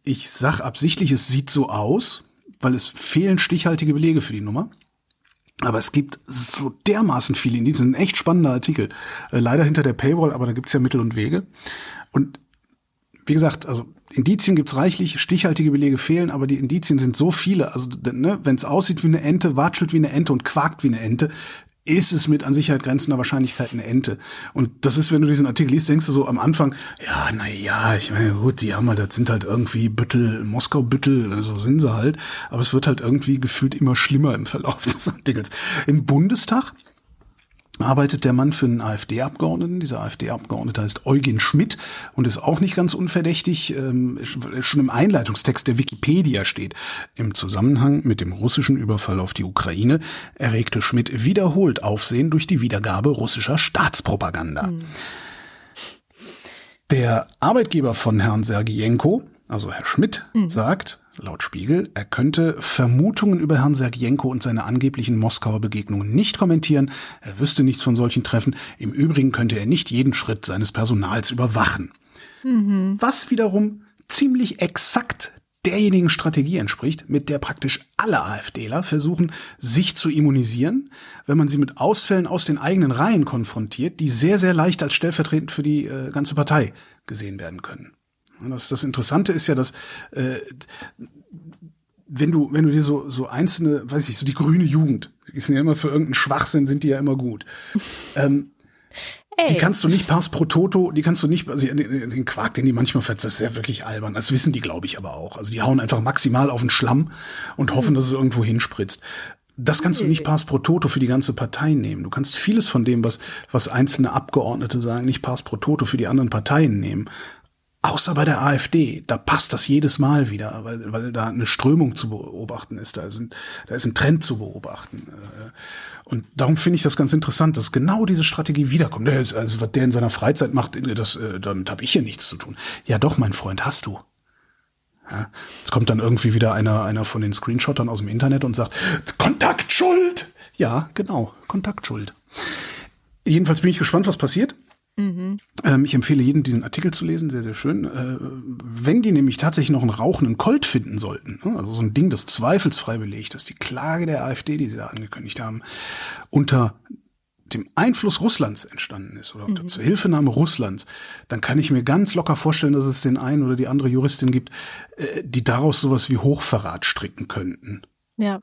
Ich sag absichtlich, es sieht so aus, weil es fehlen stichhaltige Belege für die Nummer. Aber es gibt so dermaßen viele Indizien. Ein echt spannender Artikel. Äh, leider hinter der Paywall, aber da gibt es ja Mittel und Wege. Und wie gesagt, also Indizien gibt's reichlich, stichhaltige Belege fehlen, aber die Indizien sind so viele. Also ne, wenn es aussieht wie eine Ente, watschelt wie eine Ente und quakt wie eine Ente, ist es mit an Sicherheit grenzender Wahrscheinlichkeit eine Ente. Und das ist, wenn du diesen Artikel liest, denkst du so am Anfang, ja, na ja, ich meine, gut, die haben halt, das sind halt irgendwie Büttel, Moskau-Büttel, so sind sie halt. Aber es wird halt irgendwie gefühlt immer schlimmer im Verlauf des Artikels. Im Bundestag arbeitet der Mann für einen A f D-Abgeordneten. Dieser A f D-Abgeordnete heißt Eugen Schmidt und ist auch nicht ganz unverdächtig. Ähm, schon im Einleitungstext der Wikipedia steht, im Zusammenhang mit dem russischen Überfall auf die Ukraine erregte Schmidt wiederholt Aufsehen durch die Wiedergabe russischer Staatspropaganda. Mhm. Der Arbeitgeber von Herrn Sergijenko, also Herr Schmidt, mhm. sagt laut Spiegel, er könnte Vermutungen über Herrn Sergijenko und seine angeblichen Moskauer Begegnungen nicht kommentieren. Er wüsste nichts von solchen Treffen. Im Übrigen könnte er nicht jeden Schritt seines Personals überwachen. Mhm. Was wiederum ziemlich exakt derjenigen Strategie entspricht, mit der praktisch alle AfDler versuchen, sich zu immunisieren, wenn man sie mit Ausfällen aus den eigenen Reihen konfrontiert, die sehr, sehr leicht als stellvertretend für die äh, ganze Partei gesehen werden können. Das, das Interessante ist ja, dass äh, wenn du wenn du dir so so einzelne, weiß ich, so die grüne Jugend, die sind ja immer für irgendeinen Schwachsinn, sind die ja immer gut. Ähm, Hey. Die kannst du nicht pass pro toto, die kannst du nicht, also den Quark, den die manchmal verzehren, das ist ja wirklich albern. Das wissen die, glaube ich, aber auch. Also die hauen einfach maximal auf den Schlamm und hoffen, dass es irgendwo hinspritzt. Das kannst du nicht pass pro toto für die ganze Partei nehmen. Du kannst vieles von dem, was, was einzelne Abgeordnete sagen, nicht pass pro toto für die anderen Parteien nehmen. Außer bei der AfD, da passt das jedes Mal wieder, weil, weil da eine Strömung zu beobachten ist, da ist ein, da ist ein Trend zu beobachten. Und darum finde ich das ganz interessant, dass genau diese Strategie wiederkommt. Also was der in seiner Freizeit macht, das, damit habe ich hier nichts zu tun. Ja doch, mein Freund, hast du. Ja, jetzt kommt dann irgendwie wieder einer, einer von den Screenshottern aus dem Internet und sagt, Kontaktschuld! Ja, genau, Kontaktschuld. Jedenfalls bin ich gespannt, was passiert. Mhm. Ähm, ich empfehle jedem, diesen Artikel zu lesen, sehr, sehr schön. Äh, wenn die nämlich tatsächlich noch einen rauchenden Colt finden sollten, also so ein Ding, das zweifelsfrei belegt, dass die Klage der AfD, die sie da angekündigt haben, unter dem Einfluss Russlands entstanden ist oder unter mhm. Zuhilfenahme Russlands, dann kann ich mir ganz locker vorstellen, dass es den einen oder die andere Juristin gibt, äh, die daraus sowas wie Hochverrat stricken könnten. Ja.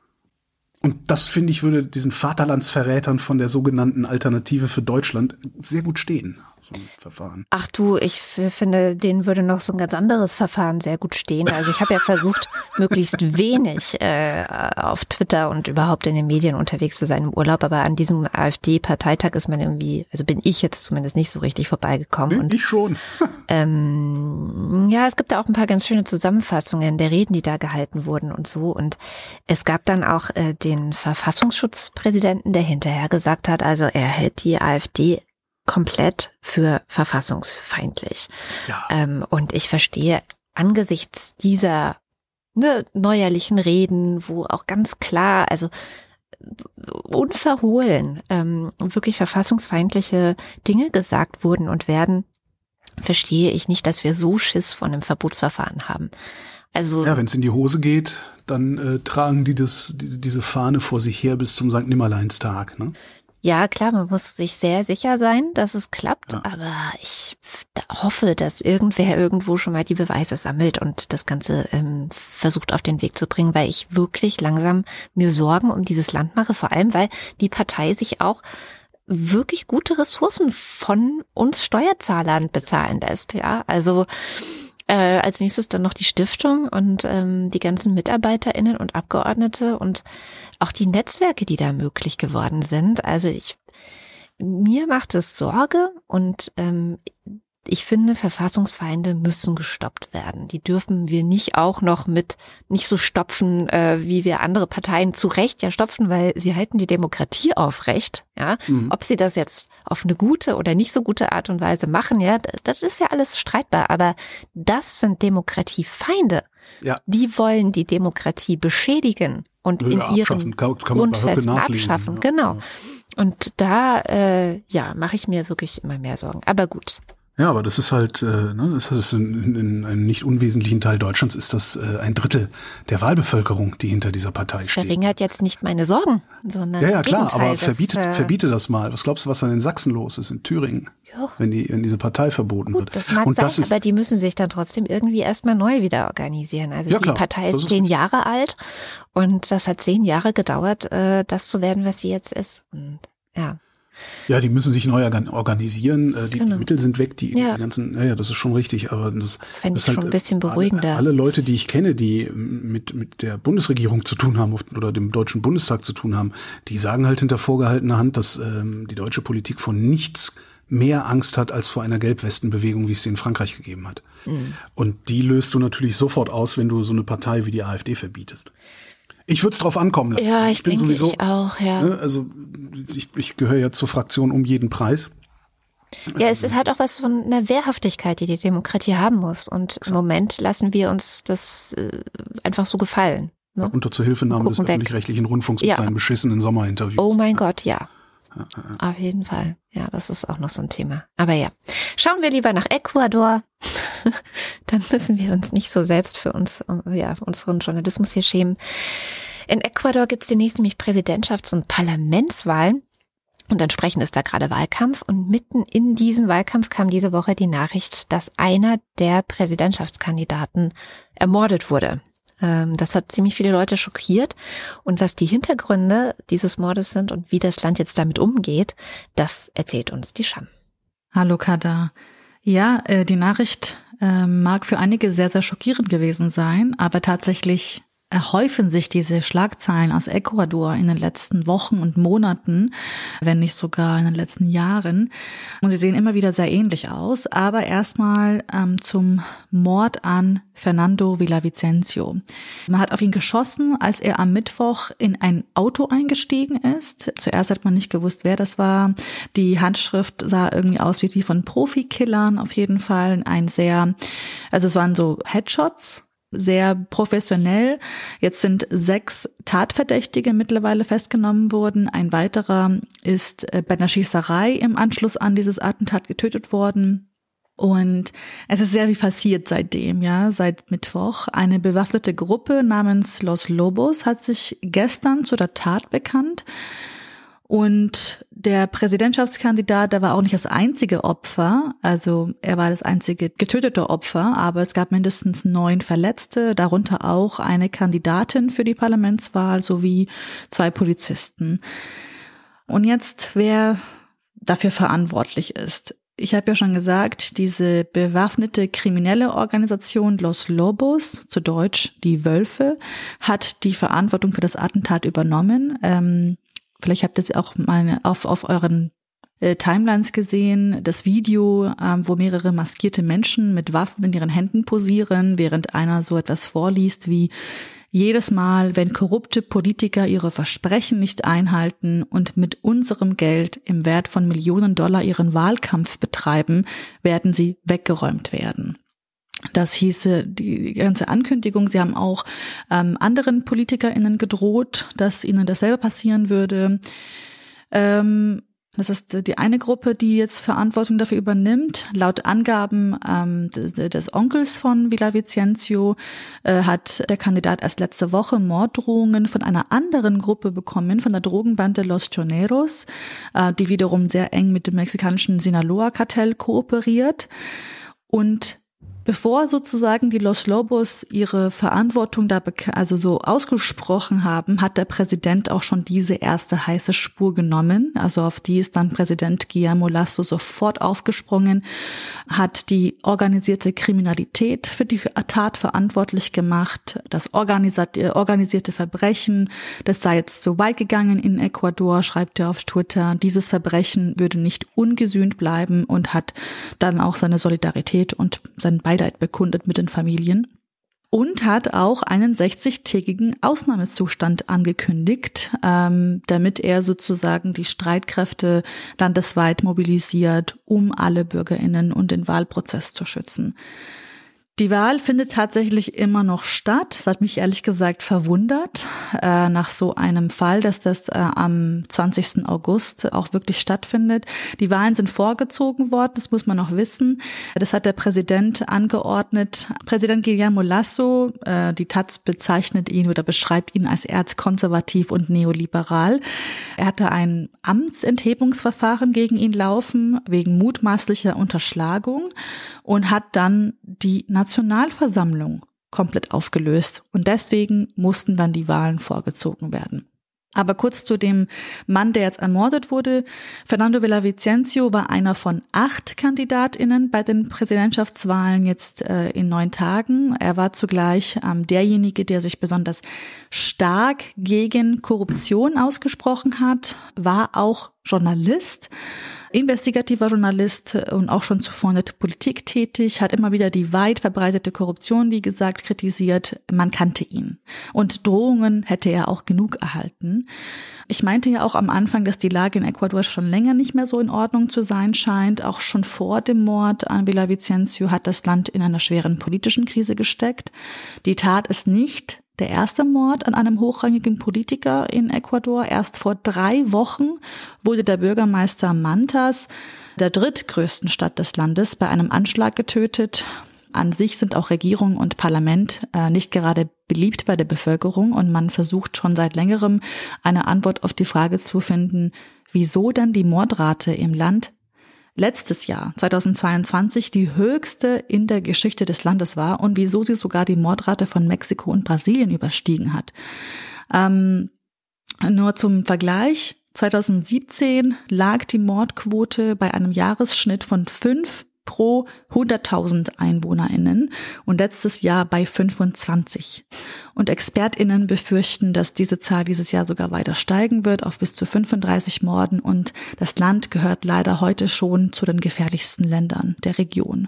Und das, finde ich, würde diesen Vaterlandsverrätern von der sogenannten Alternative für Deutschland sehr gut stehen, so ein Verfahren. Ach du, ich finde, denen würde noch so ein ganz anderes Verfahren sehr gut stehen. Also ich habe ja versucht, möglichst wenig äh, auf Twitter und überhaupt in den Medien unterwegs zu sein im Urlaub. Aber an diesem AfD-Parteitag ist man irgendwie, also bin ich jetzt zumindest nicht so richtig vorbeigekommen. Bin und, ich schon. ähm, ja, es gibt da auch ein paar ganz schöne Zusammenfassungen der Reden, die da gehalten wurden und so. Und es gab dann auch äh, den den Verfassungsschutzpräsidenten, der hinterher gesagt hat, also er hält die AfD komplett für verfassungsfeindlich. Ja. Ähm, und ich verstehe angesichts dieser ne, neuerlichen Reden, wo auch ganz klar, also unverhohlen, ähm, wirklich verfassungsfeindliche Dinge gesagt wurden und werden, verstehe ich nicht, dass wir so Schiss von einem Verbotsverfahren haben. Also, ja, wenn es in die Hose geht, dann äh, tragen die das, die, diese Fahne vor sich her bis zum Sankt Nimmerleinstag, ne? Ja, klar, man muss sich sehr sicher sein, dass es klappt, ja. Aber ich hoffe, dass irgendwer irgendwo schon mal die Beweise sammelt und das Ganze ähm, versucht auf den Weg zu bringen, weil ich wirklich langsam mir Sorgen um dieses Land mache, vor allem, weil die Partei sich auch wirklich gute Ressourcen von uns Steuerzahlern bezahlen lässt, ja, also Äh, als nächstes dann noch die Stiftung und ähm, die ganzen MitarbeiterInnen und Abgeordnete und auch die Netzwerke, die da möglich geworden sind. Also ich, mir macht es Sorge und ähm, ich finde, Verfassungsfeinde müssen gestoppt werden. Die dürfen wir nicht auch noch mit nicht so stopfen, äh, wie wir andere Parteien zu Recht ja stopfen, weil sie halten die Demokratie aufrecht. Ja, mhm. Ob sie das jetzt auf eine gute oder nicht so gute Art und Weise machen, ja, das ist ja alles streitbar. Aber das sind Demokratiefeinde. Ja. Die wollen die Demokratie beschädigen und ja, in ihren Grundfesten abschaffen. Ja. Genau. Und da, äh, ja, mache ich mir wirklich immer mehr Sorgen. Aber gut. Ja, aber das ist halt, äh, ne, das ist in, in einem nicht unwesentlichen Teil Deutschlands ist das äh, ein Drittel der Wahlbevölkerung, die hinter dieser Partei steht. Das verringert jetzt nicht meine Sorgen, sondern ja, ja klar, Gegenteil, aber verbiete, äh, verbiete das mal. Was glaubst du, was an in Sachsen los ist, in Thüringen, jo. wenn die, wenn diese Partei verboten Gut, wird? Das mag Und sein, das ist, aber die müssen sich dann trotzdem irgendwie erstmal neu wieder organisieren. Also ja, die klar, Partei ist zehn Jahre alt und das hat zehn Jahre gedauert, äh, das zu werden, was sie jetzt ist. Und, ja. Ja, die müssen sich neu organisieren, die, genau. die Mittel sind weg, die, ja. die ganzen, naja, das ist schon richtig, aber das, das fände ich schon halt ein bisschen beruhigender. Alle, alle Leute, die ich kenne, die mit, mit der Bundesregierung zu tun haben oder dem Deutschen Bundestag zu tun haben, die sagen halt hinter vorgehaltener Hand, dass ähm, die deutsche Politik vor nichts mehr Angst hat als vor einer Gelbwestenbewegung, wie es sie in Frankreich gegeben hat. Mhm. Und die löst du natürlich sofort aus, wenn du so eine Partei wie die AfD verbietest. Ich würde es drauf ankommen lassen. Ja, ich, ich bin denke sowieso, ich auch, ja. Ne, also ich, ich gehöre ja zur Fraktion um jeden Preis. Ja, es ähm, hat auch was von einer Wehrhaftigkeit, die die Demokratie haben muss. Und exakt. Im Moment lassen wir uns das äh, einfach so gefallen. Ne? Ja, unter Zuhilfenahme des öffentlich-rechtlichen Rundfunks ja. mit seinen beschissenen Sommerinterviews. Oh mein ja. Gott, ja. Ja, ja. Auf jeden Fall. Ja, das ist auch noch so ein Thema. Aber ja, schauen wir lieber nach Ecuador. Dann müssen wir uns nicht so selbst für uns, ja, unseren Journalismus hier schämen. In Ecuador gibt es demnächst nämlich Präsidentschafts- und Parlamentswahlen. Und entsprechend ist da gerade Wahlkampf. Und mitten in diesem Wahlkampf kam diese Woche die Nachricht, dass einer der Präsidentschaftskandidaten ermordet wurde. Das hat ziemlich viele Leute schockiert. Und was die Hintergründe dieses Mordes sind und wie das Land jetzt damit umgeht, das erzählt uns die Sham. Hallo Kadar. Ja, äh, die Nachricht äh, mag für einige sehr, sehr schockierend gewesen sein, aber tatsächlich häufen sich diese Schlagzeilen aus Ecuador in den letzten Wochen und Monaten, wenn nicht sogar in den letzten Jahren. Und sie sehen immer wieder sehr ähnlich aus. Aber erstmal ähm, zum Mord an Fernando Villavicencio. Man hat auf ihn geschossen, als er am Mittwoch in ein Auto eingestiegen ist. Zuerst hat man nicht gewusst, wer das war. Die Handschrift sah irgendwie aus wie die von Profikillern auf jeden Fall. Ein sehr, also es waren so Headshots. Sehr professionell. Jetzt sind sechs Tatverdächtige mittlerweile festgenommen worden. Ein weiterer ist bei einer Schießerei im Anschluss an dieses Attentat getötet worden. Und es ist sehr viel passiert seitdem, ja, seit Mittwoch. Eine bewaffnete Gruppe namens Los Lobos hat sich gestern zu der Tat bekannt. Und der Präsidentschaftskandidat, der war auch nicht das einzige Opfer, also er war das einzige getötete Opfer, aber es gab mindestens neun Verletzte, darunter auch eine Kandidatin für die Parlamentswahl sowie zwei Polizisten. Und jetzt, wer dafür verantwortlich ist? Ich habe ja schon gesagt, diese bewaffnete kriminelle Organisation Los Lobos, zu Deutsch die Wölfe, hat die Verantwortung für das Attentat übernommen. Ähm, Vielleicht habt ihr es auch mal auf, auf euren äh, Timelines gesehen, das Video, ähm, wo mehrere maskierte Menschen mit Waffen in ihren Händen posieren, während einer so etwas vorliest wie: Jedes Mal, wenn korrupte Politiker ihre Versprechen nicht einhalten und mit unserem Geld im Wert von Millionen Dollar ihren Wahlkampf betreiben, werden sie weggeräumt werden. Das hieße die ganze Ankündigung. Sie haben auch ähm, anderen PolitikerInnen gedroht, dass ihnen dasselbe passieren würde. Ähm, das ist die eine Gruppe, die jetzt Verantwortung dafür übernimmt. Laut Angaben ähm, des Onkels von Villavicencio äh, hat der Kandidat erst letzte Woche Morddrohungen von einer anderen Gruppe bekommen, von der Drogenbande Los Choneros, äh, die wiederum sehr eng mit dem mexikanischen Sinaloa-Kartell kooperiert. Und bevor sozusagen die Los Lobos ihre Verantwortung da also so ausgesprochen haben, hat der Präsident auch schon diese erste heiße Spur genommen. Also auf die ist dann Präsident Guillermo Lasso sofort aufgesprungen, hat die organisierte Kriminalität für die Tat verantwortlich gemacht, das organisierte Verbrechen, das sei jetzt so weit gegangen in Ecuador, schreibt er auf Twitter. Dieses Verbrechen würde nicht ungesühnt bleiben, und hat dann auch seine Solidarität und sein Beileid bekundet mit den Familien und hat auch einen sechzigtägigen Ausnahmezustand angekündigt, ähm, damit er sozusagen die Streitkräfte landesweit mobilisiert, um alle BürgerInnen und den Wahlprozess zu schützen. Die Wahl findet tatsächlich immer noch statt. Das hat mich ehrlich gesagt verwundert, äh, nach so einem Fall, dass das äh, am zwanzigsten August auch wirklich stattfindet. Die Wahlen sind vorgezogen worden, das muss man noch wissen. Das hat der Präsident angeordnet. Präsident Guillermo Lasso, äh, die Taz bezeichnet ihn oder beschreibt ihn als erzkonservativ und neoliberal. Er hatte ein Amtsenthebungsverfahren gegen ihn laufen, wegen mutmaßlicher Unterschlagung, und hat dann die Nationalversammlung komplett aufgelöst, und deswegen mussten dann die Wahlen vorgezogen werden. Aber kurz zu dem Mann, der jetzt ermordet wurde. Fernando Villavicencio war einer von acht KandidatInnen bei den Präsidentschaftswahlen jetzt äh, in neun Tagen. Er war zugleich ähm, derjenige, der sich besonders stark gegen Korruption ausgesprochen hat, war auch Journalist, investigativer Journalist und auch schon zuvor in der Politik tätig, hat immer wieder die weit verbreitete Korruption, wie gesagt, kritisiert. Man kannte ihn. Und Drohungen hätte er auch genug erhalten. Ich meinte ja auch am Anfang, dass die Lage in Ecuador schon länger nicht mehr so in Ordnung zu sein scheint. Auch schon vor dem Mord an Villavicencio hat das Land in einer schweren politischen Krise gesteckt. Die Tat ist nicht der erste Mord an einem hochrangigen Politiker in Ecuador. Erst vor drei Wochen wurde der Bürgermeister Mantas, der drittgrößten Stadt des Landes, bei einem Anschlag getötet. An sich sind auch Regierung und Parlament äh, nicht gerade beliebt bei der Bevölkerung, und man versucht schon seit längerem eine Antwort auf die Frage zu finden, wieso denn die Mordrate im Land letztes Jahr, zweitausendzweiundzwanzig, die höchste in der Geschichte des Landes war, und wieso sie sogar die Mordrate von Mexiko und Brasilien überstiegen hat. Ähm, nur zum Vergleich, zweitausendsiebzehn lag die Mordquote bei einem Jahresschnitt von fünf pro hunderttausend EinwohnerInnen und letztes Jahr bei fünfundzwanzig. Und ExpertInnen befürchten, dass diese Zahl dieses Jahr sogar weiter steigen wird auf bis zu fünfunddreißig Morden, und das Land gehört leider heute schon zu den gefährlichsten Ländern der Region.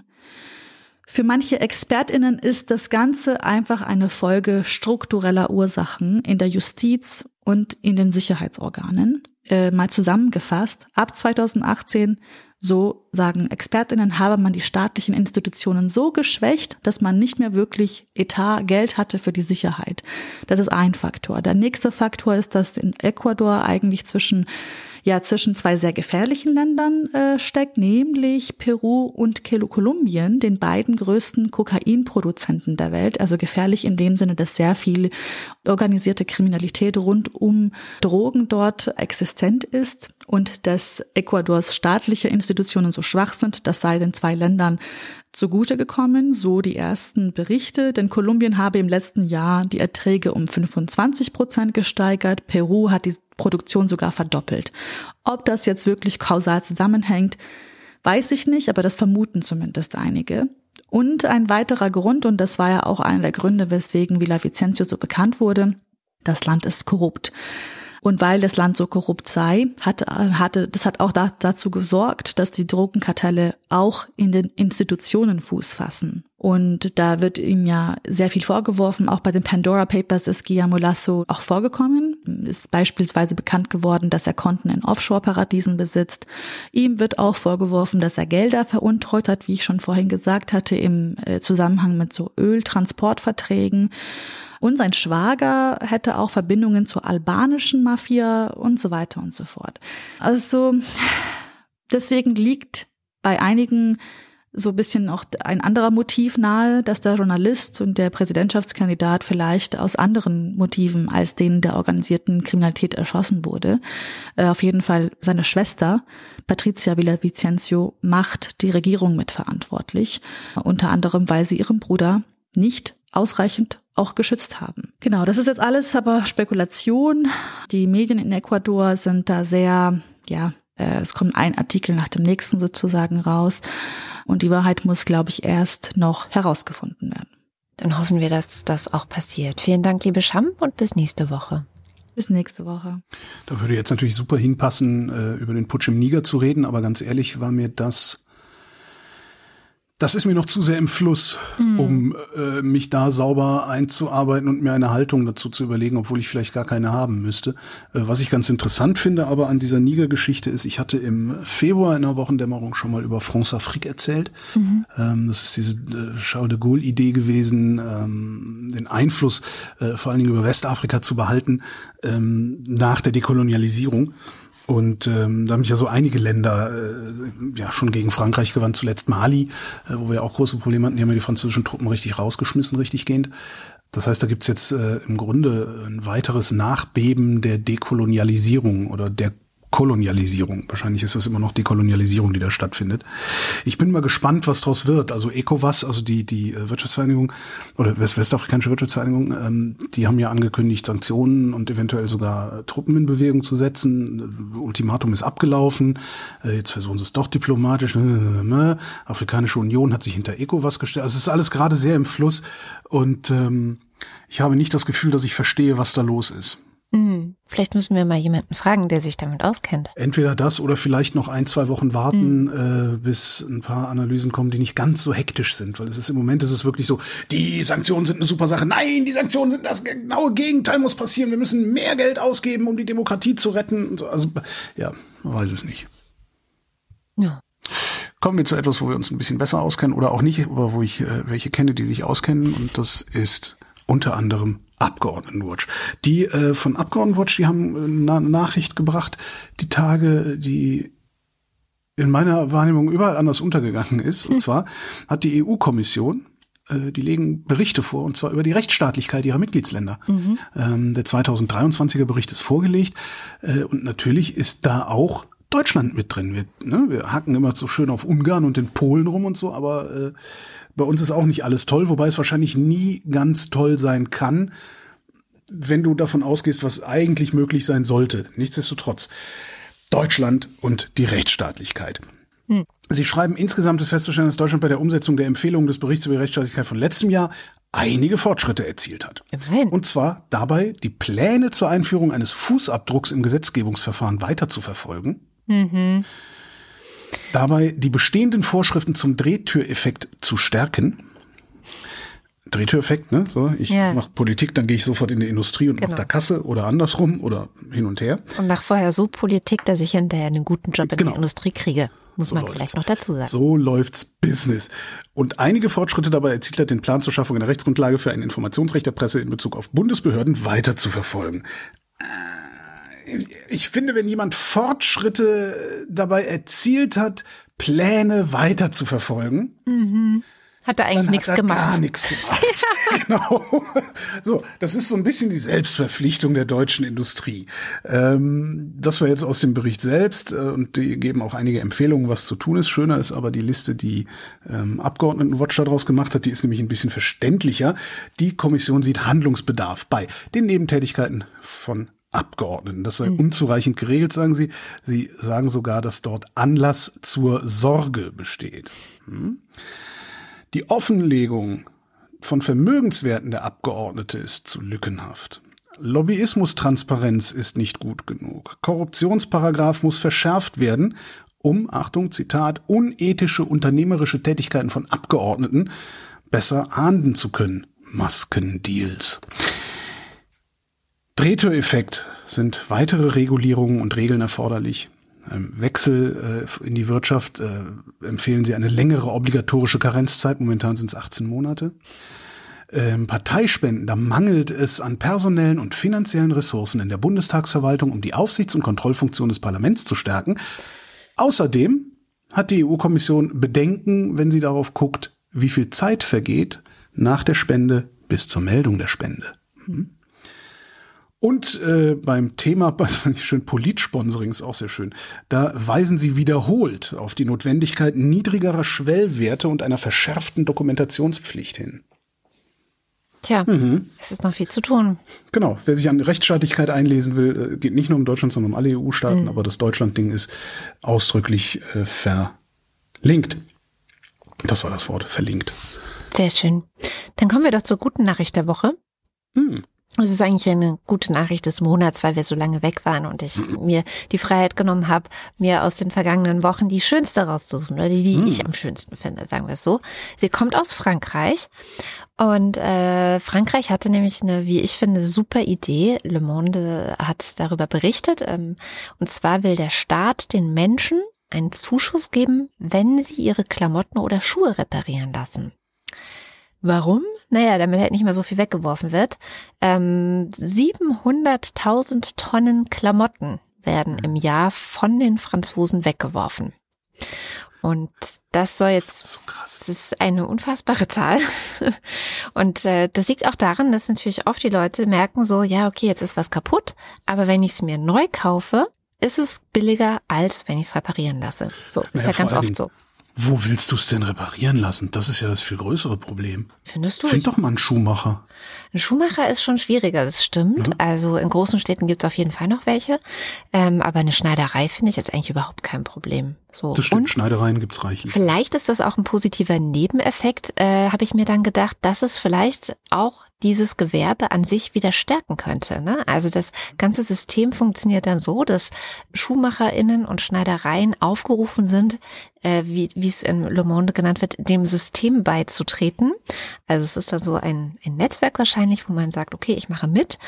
Für manche ExpertInnen ist das Ganze einfach eine Folge struktureller Ursachen in der Justiz und in den Sicherheitsorganen. Äh, mal zusammengefasst, ab zweitausendachtzehn, so sagen ExpertInnen, habe man die staatlichen Institutionen so geschwächt, dass man nicht mehr wirklich Etat, Geld hatte für die Sicherheit. Das ist ein Faktor. Der nächste Faktor ist, dass in Ecuador eigentlich zwischen, ja, zwischen zwei sehr gefährlichen Ländern äh, steckt, nämlich Peru und Kolumbien, den beiden größten Kokainproduzenten der Welt. Also gefährlich in dem Sinne, dass sehr viel organisierte Kriminalität rund um Drogen dort existent ist und dass Ecuadors staatliche Institutionen so schwach sind. Das sei den zwei Ländern zugute gekommen, so die ersten Berichte, denn Kolumbien habe im letzten Jahr die Erträge um fünfundzwanzig Prozent gesteigert, Peru hat die Produktion sogar verdoppelt. Ob das jetzt wirklich kausal zusammenhängt, weiß ich nicht, aber das vermuten zumindest einige. Und ein weiterer Grund, und das war ja auch einer der Gründe, weswegen Villavicencio so bekannt wurde: das Land ist korrupt. Und weil das Land so korrupt sei, hatte, hatte, das hat auch da, dazu gesorgt, dass die Drogenkartelle auch in den Institutionen Fuß fassen. Und da wird ihm ja sehr viel vorgeworfen. Auch bei den Pandora Papers ist Guillermo Lasso auch vorgekommen. Ist beispielsweise bekannt geworden, dass er Konten in Offshore-Paradiesen besitzt. Ihm wird auch vorgeworfen, dass er Gelder veruntreut hat, wie ich schon vorhin gesagt hatte, im Zusammenhang mit so Öltransportverträgen. Und sein Schwager hätte auch Verbindungen zur albanischen Mafia und so weiter und so fort. Also deswegen liegt bei einigen so ein bisschen auch ein anderer Motiv nahe, dass der Journalist und der Präsidentschaftskandidat vielleicht aus anderen Motiven als denen der organisierten Kriminalität erschossen wurde. Auf jeden Fall seine Schwester, Patricia Villavicencio, macht die Regierung mitverantwortlich. Unter anderem, weil sie ihren Bruder nicht ausreichend auch geschützt haben. Genau, das ist jetzt alles aber Spekulation. Die Medien in Ecuador sind da sehr, ja, es kommt ein Artikel nach dem nächsten sozusagen raus. Und die Wahrheit muss, glaube ich, erst noch herausgefunden werden. Dann hoffen wir, dass das auch passiert. Vielen Dank, liebe Sham, und bis nächste Woche. Bis nächste Woche. Da würde jetzt natürlich super hinpassen, über den Putsch im Niger zu reden. Aber ganz ehrlich war mir das... Das ist mir noch zu sehr im Fluss, mhm. um äh, mich da sauber einzuarbeiten und mir eine Haltung dazu zu überlegen, obwohl ich vielleicht gar keine haben müsste. Äh, was ich ganz interessant finde aber an dieser Niger-Geschichte ist, ich hatte im Februar in der Wochendämmerung schon mal über France-Afrique erzählt. Mhm. Ähm, das ist diese äh, Charles de Gaulle-Idee gewesen, ähm, den Einfluss äh, vor allen Dingen über Westafrika zu behalten ähm, nach der Dekolonialisierung. Und ähm, da haben sich ja so einige Länder äh, ja schon gegen Frankreich gewandt, zuletzt Mali, äh, wo wir auch große Probleme hatten. Die haben ja die französischen Truppen richtig rausgeschmissen, richtig gehend. Das heißt, da gibt's jetzt äh, im Grunde ein weiteres Nachbeben der Dekolonialisierung oder der Kolonialisierung. Wahrscheinlich ist das immer noch Dekolonialisierung, die da stattfindet. Ich bin mal gespannt, was daraus wird. Also ECOWAS, also die die Wirtschaftsvereinigung oder West- Westafrikanische Wirtschaftsvereinigung, ähm, die haben ja angekündigt, Sanktionen und eventuell sogar Truppen in Bewegung zu setzen. Ultimatum ist abgelaufen. Äh, jetzt versuchen sie es doch diplomatisch. Afrikanische Union hat sich hinter ECOWAS gestellt. Also es ist alles gerade sehr im Fluss und ähm, ich habe nicht das Gefühl, dass ich verstehe, was da los ist. Vielleicht müssen wir mal jemanden fragen, der sich damit auskennt. Entweder das oder vielleicht noch ein, zwei Wochen warten, mhm. äh, bis ein paar Analysen kommen, die nicht ganz so hektisch sind. Weil es ist im Moment ist es wirklich so, die Sanktionen sind eine super Sache. Nein, die Sanktionen sind das genaue Gegenteil muss passieren. Wir müssen mehr Geld ausgeben, um die Demokratie zu retten. Und so. Also ja, man weiß es nicht. Ja. Kommen wir zu etwas, wo wir uns ein bisschen besser auskennen oder auch nicht, aber wo ich äh, welche kenne, die sich auskennen. Und das ist unter anderem Abgeordnetenwatch. Die äh, von Abgeordnetenwatch, die haben eine Nachricht gebracht, die Tage, die in meiner Wahrnehmung überall anders untergegangen ist. Und hm. zwar hat die E U-Kommission, äh, die legen Berichte vor, und zwar über die Rechtsstaatlichkeit ihrer Mitgliedsländer. Mhm. Ähm, der zweitausenddreiundzwanziger Bericht ist vorgelegt. Äh, und natürlich ist da auch Deutschland mit drin. Wir, ne, wir hacken immer so schön auf Ungarn und den Polen rum und so, aber äh, bei uns ist auch nicht alles toll, wobei es wahrscheinlich nie ganz toll sein kann. wenn du davon ausgehst, was eigentlich möglich sein sollte. Nichtsdestotrotz, Deutschland und die Rechtsstaatlichkeit. Hm. Sie schreiben, insgesamt ist festzustellen, dass Deutschland bei der Umsetzung der Empfehlungen des Berichts über die Rechtsstaatlichkeit von letztem Jahr einige Fortschritte erzielt hat. Immerhin. Und zwar dabei, die Pläne zur Einführung eines Fußabdrucks im Gesetzgebungsverfahren weiter zu verfolgen. Mhm. Dabei die bestehenden Vorschriften zum Drehtüreffekt zu stärken. Drehtüreffekt, ne? So, ich ja. mache Politik, dann gehe ich sofort in die Industrie und genau. mache da Kasse oder andersrum oder hin und her. Und mache vorher so Politik, dass ich hinterher einen guten Job in genau. der Industrie kriege. Muss so man läuft's. Vielleicht noch dazu sagen. So läuft's Business. Und einige Fortschritte dabei erzielt hat, den Plan zur Schaffung einer Rechtsgrundlage für ein Informationsrecht der Presse in Bezug auf Bundesbehörden weiter zu verfolgen. Ich finde, wenn jemand Fortschritte dabei erzielt hat, Pläne weiter zu verfolgen, mhm. hat er eigentlich nichts gemacht. Gar nichts gemacht. Ja. Genau. So, das ist so ein bisschen die Selbstverpflichtung der deutschen Industrie. Ähm, das war jetzt aus dem Bericht selbst äh, und die geben auch einige Empfehlungen, was zu tun ist. Schöner ist aber die Liste, die ähm, Abgeordnetenwatch daraus gemacht hat. Die ist nämlich ein bisschen verständlicher. Die Kommission sieht Handlungsbedarf bei den Nebentätigkeiten von Abgeordneten. Das sei hm. unzureichend geregelt, sagen sie. Sie sagen sogar, dass dort Anlass zur Sorge besteht. Hm? Die Offenlegung von Vermögenswerten der Abgeordnete ist zu lückenhaft. Lobbyismustransparenz ist nicht gut genug. Korruptionsparagraf muss verschärft werden, um, Achtung, Zitat, unethische unternehmerische Tätigkeiten von Abgeordneten besser ahnden zu können. Maskendeals. Drehtüreffekt sind weitere Regulierungen und Regeln erforderlich. Im Wechsel äh, in die Wirtschaft äh, empfehlen sie eine längere obligatorische Karenzzeit. Momentan sind es achtzehn Monate. Ähm, Parteispenden, da mangelt es an personellen und finanziellen Ressourcen in der Bundestagsverwaltung, um die Aufsichts- und Kontrollfunktion des Parlaments zu stärken. Außerdem hat die E U-Kommission Bedenken, wenn sie darauf guckt, wie viel Zeit vergeht nach der Spende bis zur Meldung der Spende. Hm? Und äh, beim Thema, das fand ich schön, Politsponsoring ist auch sehr schön, da weisen sie wiederholt auf die Notwendigkeit niedrigerer Schwellwerte und einer verschärften Dokumentationspflicht hin. Tja, mhm. es ist noch viel zu tun. Genau, wer sich an Rechtsstaatlichkeit einlesen will, geht nicht nur um Deutschland, sondern um alle E U-Staaten, mhm. aber das Deutschland-Ding ist ausdrücklich äh, verlinkt. Das war das Wort, verlinkt. Sehr schön. Dann kommen wir doch zur guten Nachricht der Woche. Mhm. Es ist eigentlich eine gute Nachricht des Monats, weil wir so lange weg waren und ich mir die Freiheit genommen habe, mir aus den vergangenen Wochen die schönste rauszusuchen, oder die, die mm. ich am schönsten finde, sagen wir es so. Sie kommt aus Frankreich und äh, Frankreich hatte nämlich eine, wie ich finde, super Idee. Le Monde hat darüber berichtet, ähm, und zwar will der Staat den Menschen einen Zuschuss geben, wenn sie ihre Klamotten oder Schuhe reparieren lassen. Warum? Naja, damit halt nicht mehr so viel weggeworfen wird. Ähm, siebenhunderttausend Tonnen Klamotten werden im Jahr von den Franzosen weggeworfen. Und das soll jetzt, so krass. Das ist eine unfassbare Zahl. Und äh, das liegt auch daran, dass natürlich oft die Leute merken so, ja okay, jetzt ist was kaputt, aber wenn ich es mir neu kaufe, ist es billiger, als wenn ich es reparieren lasse. So, naja, ist ja ganz oft so. Wo willst du es denn reparieren lassen? Das ist ja das viel größere Problem. Findest du? Find doch mal einen Schuhmacher. Ein Schuhmacher ist schon schwieriger, das stimmt. Ja. Also in großen Städten gibt es auf jeden Fall noch welche. Ähm, aber eine Schneiderei finde ich jetzt eigentlich überhaupt kein Problem. So. Das stimmt, und Schneidereien gibt es reichlich. Vielleicht ist das auch ein positiver Nebeneffekt, äh, habe ich mir dann gedacht, dass es vielleicht auch dieses Gewerbe an sich wieder stärken könnte. Ne? Also das ganze System funktioniert dann so, dass SchuhmacherInnen und Schneidereien aufgerufen sind, äh, wie es in Le Monde genannt wird, dem System beizutreten. Also es ist dann so ein, ein Netzwerk wahrscheinlich, wo man sagt, okay, ich mache mit.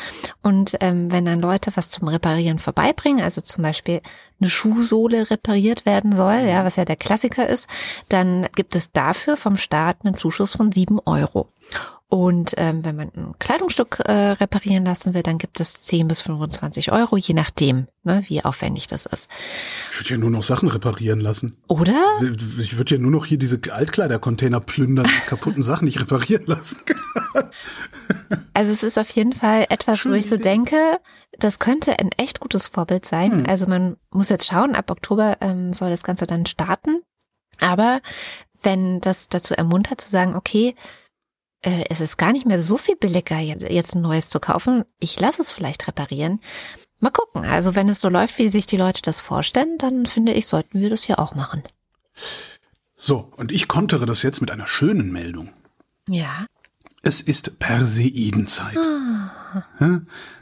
Und ähm, wenn dann Leute was zum Reparieren vorbeibringen, also zum Beispiel eine Schuhsohle repariert werden soll, ja, was ja der Klassiker ist, dann gibt es dafür vom Staat einen Zuschuss von sieben Euro. Und ähm, wenn man ein Kleidungsstück äh, reparieren lassen will, dann gibt es zehn bis fünfundzwanzig Euro, je nachdem, ne, wie aufwendig das ist. Ich würde ja nur noch Sachen reparieren lassen. Oder? Ich würde ja nur noch hier diese Altkleidercontainer plündern, die kaputten Sachen nicht reparieren lassen. Also es ist auf jeden Fall etwas, Schöne wo ich so Idee. denke, das könnte ein echt gutes Vorbild sein. Hm. Also man muss jetzt schauen, ab Oktober ähm, soll das Ganze dann starten. Aber wenn das dazu ermuntert, zu sagen, okay, äh, es ist gar nicht mehr so viel billiger, jetzt ein neues zu kaufen. Ich lasse es vielleicht reparieren. Mal gucken. Also wenn es so läuft, wie sich die Leute das vorstellen, dann finde ich, sollten wir das hier auch machen. So, und ich kontere das jetzt mit einer schönen Meldung. Ja. Es ist Perseidenzeit. Ah. Ja?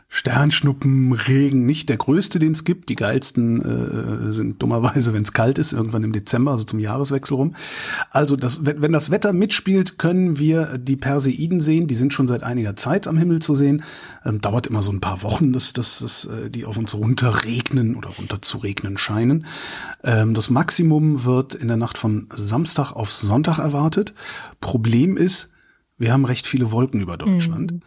Sternschnuppen, Regen, nicht der größte, den es gibt. Die geilsten äh, sind dummerweise, wenn es kalt ist, irgendwann im Dezember, also zum Jahreswechsel rum. Also das, wenn das Wetter mitspielt, können wir die Perseiden sehen. Die sind schon seit einiger Zeit am Himmel zu sehen. Ähm, dauert immer so ein paar Wochen, dass, dass, dass die auf uns runterregnen oder runterzuregnen scheinen. Ähm, das Maximum wird in der Nacht von Samstag auf Sonntag erwartet. Problem ist, wir haben recht viele Wolken über Deutschland. Mhm.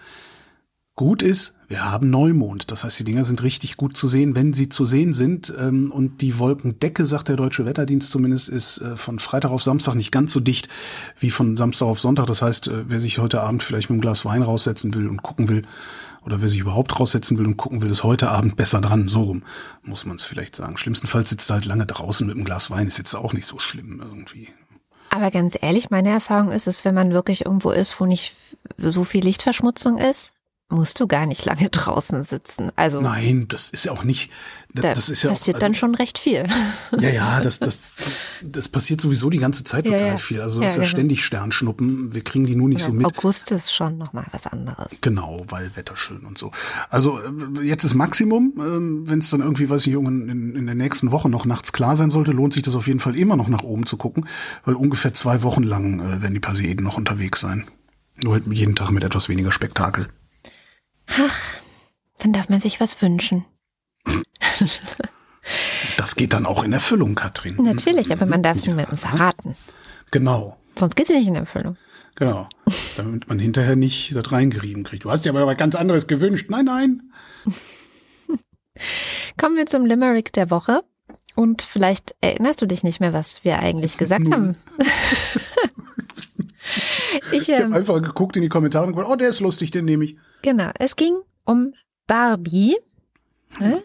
Gut ist, wir haben Neumond. Das heißt, die Dinger sind richtig gut zu sehen, wenn sie zu sehen sind. Und die Wolkendecke, sagt der Deutsche Wetterdienst zumindest, ist von Freitag auf Samstag nicht ganz so dicht wie von Samstag auf Sonntag. Das heißt, wer sich heute Abend vielleicht mit einem Glas Wein raussetzen will und gucken will, oder wer sich überhaupt raussetzen will und gucken will, ist heute Abend besser dran. So rum muss man es vielleicht sagen. Schlimmstenfalls sitzt er halt lange draußen mit einem Glas Wein. Ist jetzt auch nicht so schlimm irgendwie. Aber ganz ehrlich, meine Erfahrung ist es, wenn man wirklich irgendwo ist, wo nicht so viel Lichtverschmutzung ist, musst du gar nicht lange draußen sitzen. Also nein, das ist ja auch nicht. Das, da das ist ja passiert auch, also, dann schon recht viel. Ja, ja, das, das, das passiert sowieso die ganze Zeit total ja, ja. viel. Also es ja, ist ja genau. ständig Sternschnuppen. Wir kriegen die nur nicht ja, so mit. August ist schon nochmal was anderes. Genau, weil Wetter schön und so. Also jetzt ist Maximum. Wenn es dann irgendwie, weiß ich nicht, in, in der nächsten Woche noch nachts klar sein sollte, lohnt sich das auf jeden Fall immer noch nach oben zu gucken. Weil ungefähr zwei Wochen lang äh, werden die Perseiden noch unterwegs sein. Nur halt jeden Tag mit etwas weniger Spektakel. Ach, dann darf man sich was wünschen. Das geht dann auch in Erfüllung, Katrin. Natürlich, aber man darf es ja. niemandem verraten. Genau. Sonst geht es nicht in Erfüllung. Genau, damit man hinterher nicht das reingerieben kriegt. Du hast dir aber was ganz anderes gewünscht. Nein, nein. Kommen wir zum Limerick der Woche. Und vielleicht erinnerst du dich nicht mehr, was wir eigentlich gesagt haben. Ich, ich habe einfach geguckt in die Kommentare und gedacht, oh, der ist lustig, den nehme ich. Genau, es ging um Barbie, ne?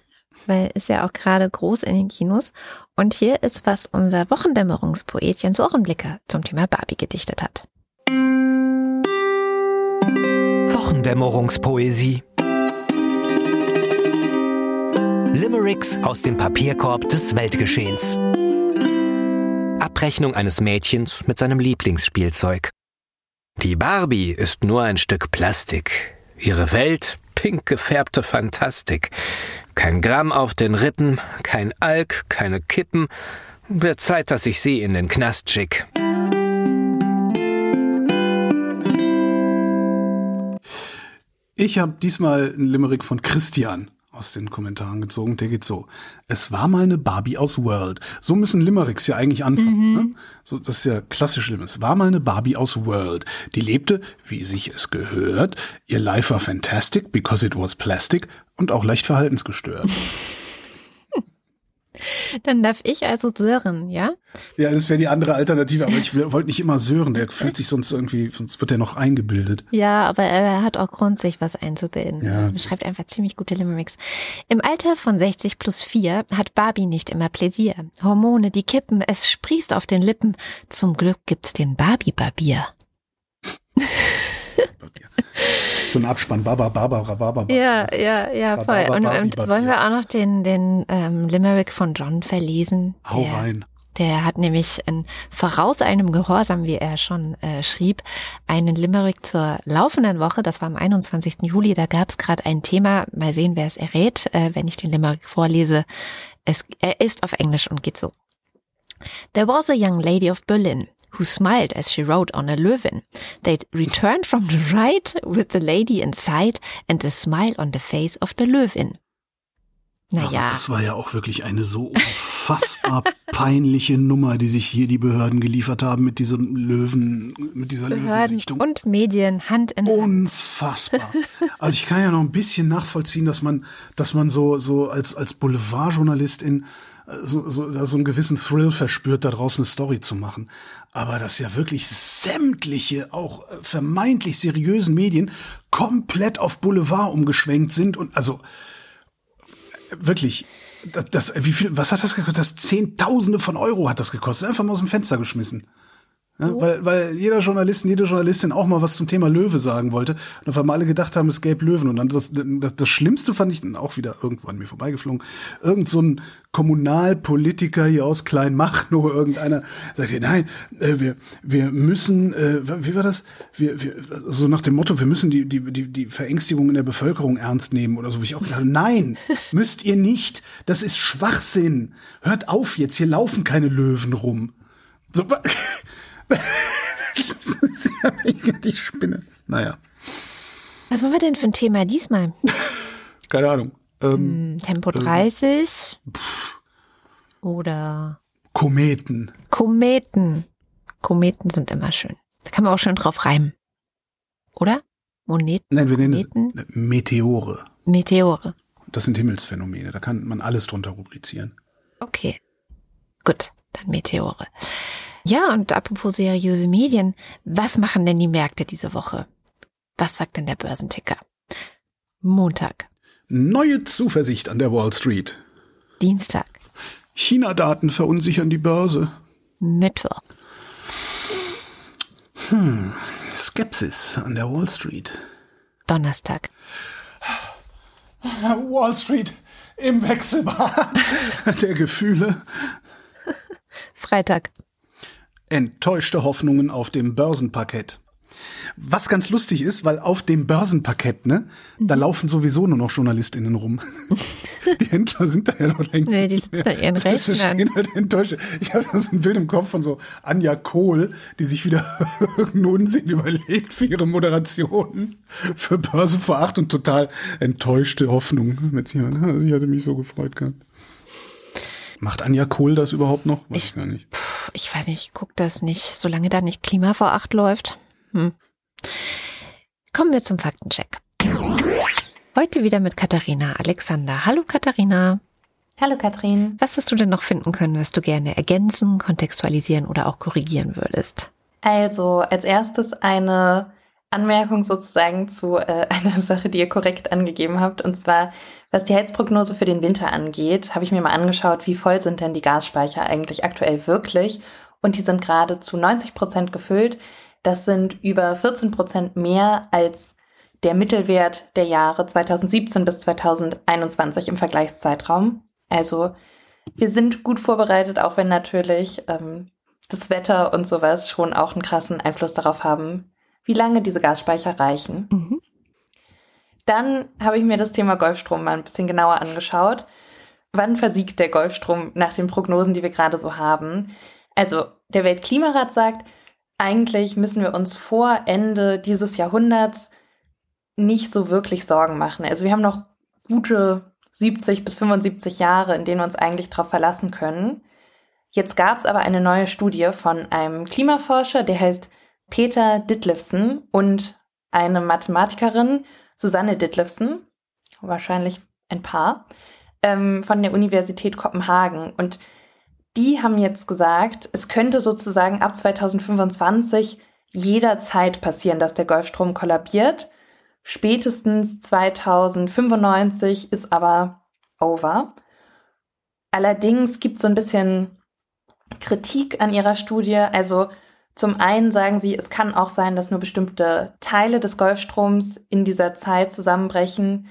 Weil ist ja auch gerade groß in den Kinos. Und hier ist, was unser Wochendämmerungspoet Jens Ohrenblicker zum Thema Barbie gedichtet hat. Wochendämmerungspoesie. Limericks aus dem Papierkorb des Weltgeschehens. Abrechnung eines Mädchens mit seinem Lieblingsspielzeug. Die Barbie ist nur ein Stück Plastik. Ihre Welt, pink gefärbte Fantastik. Kein Gramm auf den Rippen, kein Alk, keine Kippen. Wird Zeit, dass ich sie in den Knast schick. Ich habe diesmal einen Limerick von Christian aus den Kommentaren gezogen. Der geht so. Es war mal eine Barbie aus World. So müssen Limericks ja eigentlich anfangen. Mhm. Ne? So, das ist ja klassisch schlimm. Es war mal eine Barbie aus World. Die lebte, wie sich es gehört. Ihr Life war fantastic because it was plastic und auch leicht verhaltensgestört. Dann darf ich also sören, ja? Ja, das wäre die andere Alternative, aber ich wollte nicht immer sören. Der fühlt sich sonst irgendwie, sonst wird er noch eingebildet. Ja, aber er hat auch Grund, sich was einzubilden. Ja. Er schreibt einfach ziemlich gute Limericks. Im Alter von sechzig plus vier hat Barbie nicht immer Pläsier. Hormone, die kippen, es sprießt auf den Lippen. Zum Glück gibt's den Barbie-Barbier. So ein Abspann, Baba, Barbara, Barbara. Ja, ja, ja, voll. Barbara, und, Barbie, und Barbie, wollen wir auch noch den, den ähm, Limerick von John verlesen? Hau der, rein. Der hat nämlich in voraus einem Gehorsam, wie er schon äh, schrieb, einen Limerick zur laufenden Woche. Das war am einundzwanzigsten Juli. Da gab es gerade ein Thema. Mal sehen, wer es errät, äh, wenn ich den Limerick vorlese. Es, er ist auf Englisch und geht so. There was a young lady of Berlin who smiled as she rode on a Löwin. They returned from the ride with the lady inside and a smile on the face of the Löwin. Naja. Das war ja auch wirklich eine so unfassbar peinliche Nummer, die sich hier die Behörden geliefert haben mit diesem Löwen, mit dieser Löwensichtung. Behörden und Medien, Hand in Hand. Unfassbar. Also ich kann ja noch ein bisschen nachvollziehen, dass man, dass man so, so als, als Boulevardjournalistin So, so, so einen gewissen Thrill verspürt, da draußen eine Story zu machen. Aber dass ja wirklich sämtliche, auch vermeintlich seriösen Medien komplett auf Boulevard umgeschwenkt sind und also wirklich, das, wie viel, was hat das gekostet? Das Zehntausende von Euro hat das gekostet. Einfach mal aus dem Fenster geschmissen. Ja, so. weil, weil jeder Journalist und jede Journalistin auch mal was zum Thema Löwe sagen wollte. Und auf einmal alle gedacht haben, es gäbe Löwen. Und dann das, das, das Schlimmste fand ich dann auch wieder irgendwo an mir vorbeigeflogen. Irgend so ein Kommunalpolitiker hier aus Kleinmachnow, irgendeiner sagt, nein, äh, wir, wir müssen, äh, wie war das? Wir, wir, so nach dem Motto, wir müssen die, die, die, die Verängstigung in der Bevölkerung ernst nehmen oder so. Wie ich auch gedacht habe, nein, müsst ihr nicht. Das ist Schwachsinn. Hört auf jetzt, hier laufen keine Löwen rum. So, ich spinne. Naja. Was wollen wir denn für ein Thema diesmal? Keine Ahnung. Ähm, Tempo dreißig. Pff. Oder? Kometen. Kometen. Kometen sind immer schön. Da kann man auch schön drauf reimen. Oder? Moneten? Nein, wir nennen es Meteore. Meteore. Das sind Himmelsphänomene. Da kann man alles drunter rubrizieren. Okay. Gut, dann Meteore. Ja, und apropos seriöse Medien, was machen denn die Märkte diese Woche? Was sagt denn der Börsenticker? Montag. Neue Zuversicht an der Wall Street. Dienstag. China-Daten verunsichern die Börse. Mittwoch. Hm, Skepsis an der Wall Street. Donnerstag. Wall Street im Wechselbad der Gefühle. Freitag. Enttäuschte Hoffnungen auf dem Börsenparkett. Was ganz lustig ist, weil auf dem Börsenparkett, ne, mhm. da laufen sowieso nur noch JournalistInnen rum. Die Händler sind da ja noch längst. Nee, die sitzen da ihren Rechten stehen halt enttäuscht. Ich habe da so ein Bild im Kopf von so Anja Kohl, die sich wieder irgendeinen Unsinn überlegt für ihre Moderation, für Börsenveracht und total enttäuschte Hoffnung. Ich hatte mich so gefreut gehabt. Macht Anja Kohl das überhaupt noch? Weiß ich, ich gar nicht. Pf, ich weiß nicht, ich gucke das nicht, solange da nicht Klimaveracht läuft. Hm. Kommen wir zum Faktencheck. Heute wieder mit Katharina Alexander. Hallo Katharina. Hallo Katrin. Was hast du denn noch finden können, was du gerne ergänzen, kontextualisieren oder auch korrigieren würdest? Also als erstes eine Anmerkung sozusagen zu äh, einer Sache, die ihr korrekt angegeben habt. Und zwar, was die Heizprognose für den Winter angeht, habe ich mir mal angeschaut, wie voll sind denn die Gasspeicher eigentlich aktuell wirklich. Und die sind gerade zu neunzig Prozent gefüllt. Das sind über vierzehn Prozent mehr als der Mittelwert der Jahre zweitausendsiebzehn bis zweitausendeinundzwanzig im Vergleichszeitraum. Also wir sind gut vorbereitet, auch wenn natürlich ähm, das Wetter und sowas schon auch einen krassen Einfluss darauf haben, wie lange diese Gasspeicher reichen. Mhm. Dann habe ich mir das Thema Golfstrom mal ein bisschen genauer angeschaut. Wann versiegt der Golfstrom nach den Prognosen, die wir gerade so haben? Also der Weltklimarat sagt, eigentlich müssen wir uns vor Ende dieses Jahrhunderts nicht so wirklich Sorgen machen. Also wir haben noch gute siebzig bis fünfundsiebzig Jahre, in denen wir uns eigentlich darauf verlassen können. Jetzt gab es aber eine neue Studie von einem Klimaforscher, der heißt Peter Ditlevsen und eine Mathematikerin, Susanne Ditlevsen, wahrscheinlich ein Paar, ähm, von der Universität Kopenhagen. Und die haben jetzt gesagt, es könnte sozusagen ab zweitausendfünfundzwanzig jederzeit passieren, dass der Golfstrom kollabiert. Spätestens zweitausendfünfundneunzig ist aber over. Allerdings gibt es so ein bisschen Kritik an ihrer Studie, also zum einen sagen sie, es kann auch sein, dass nur bestimmte Teile des Golfstroms in dieser Zeit zusammenbrechen.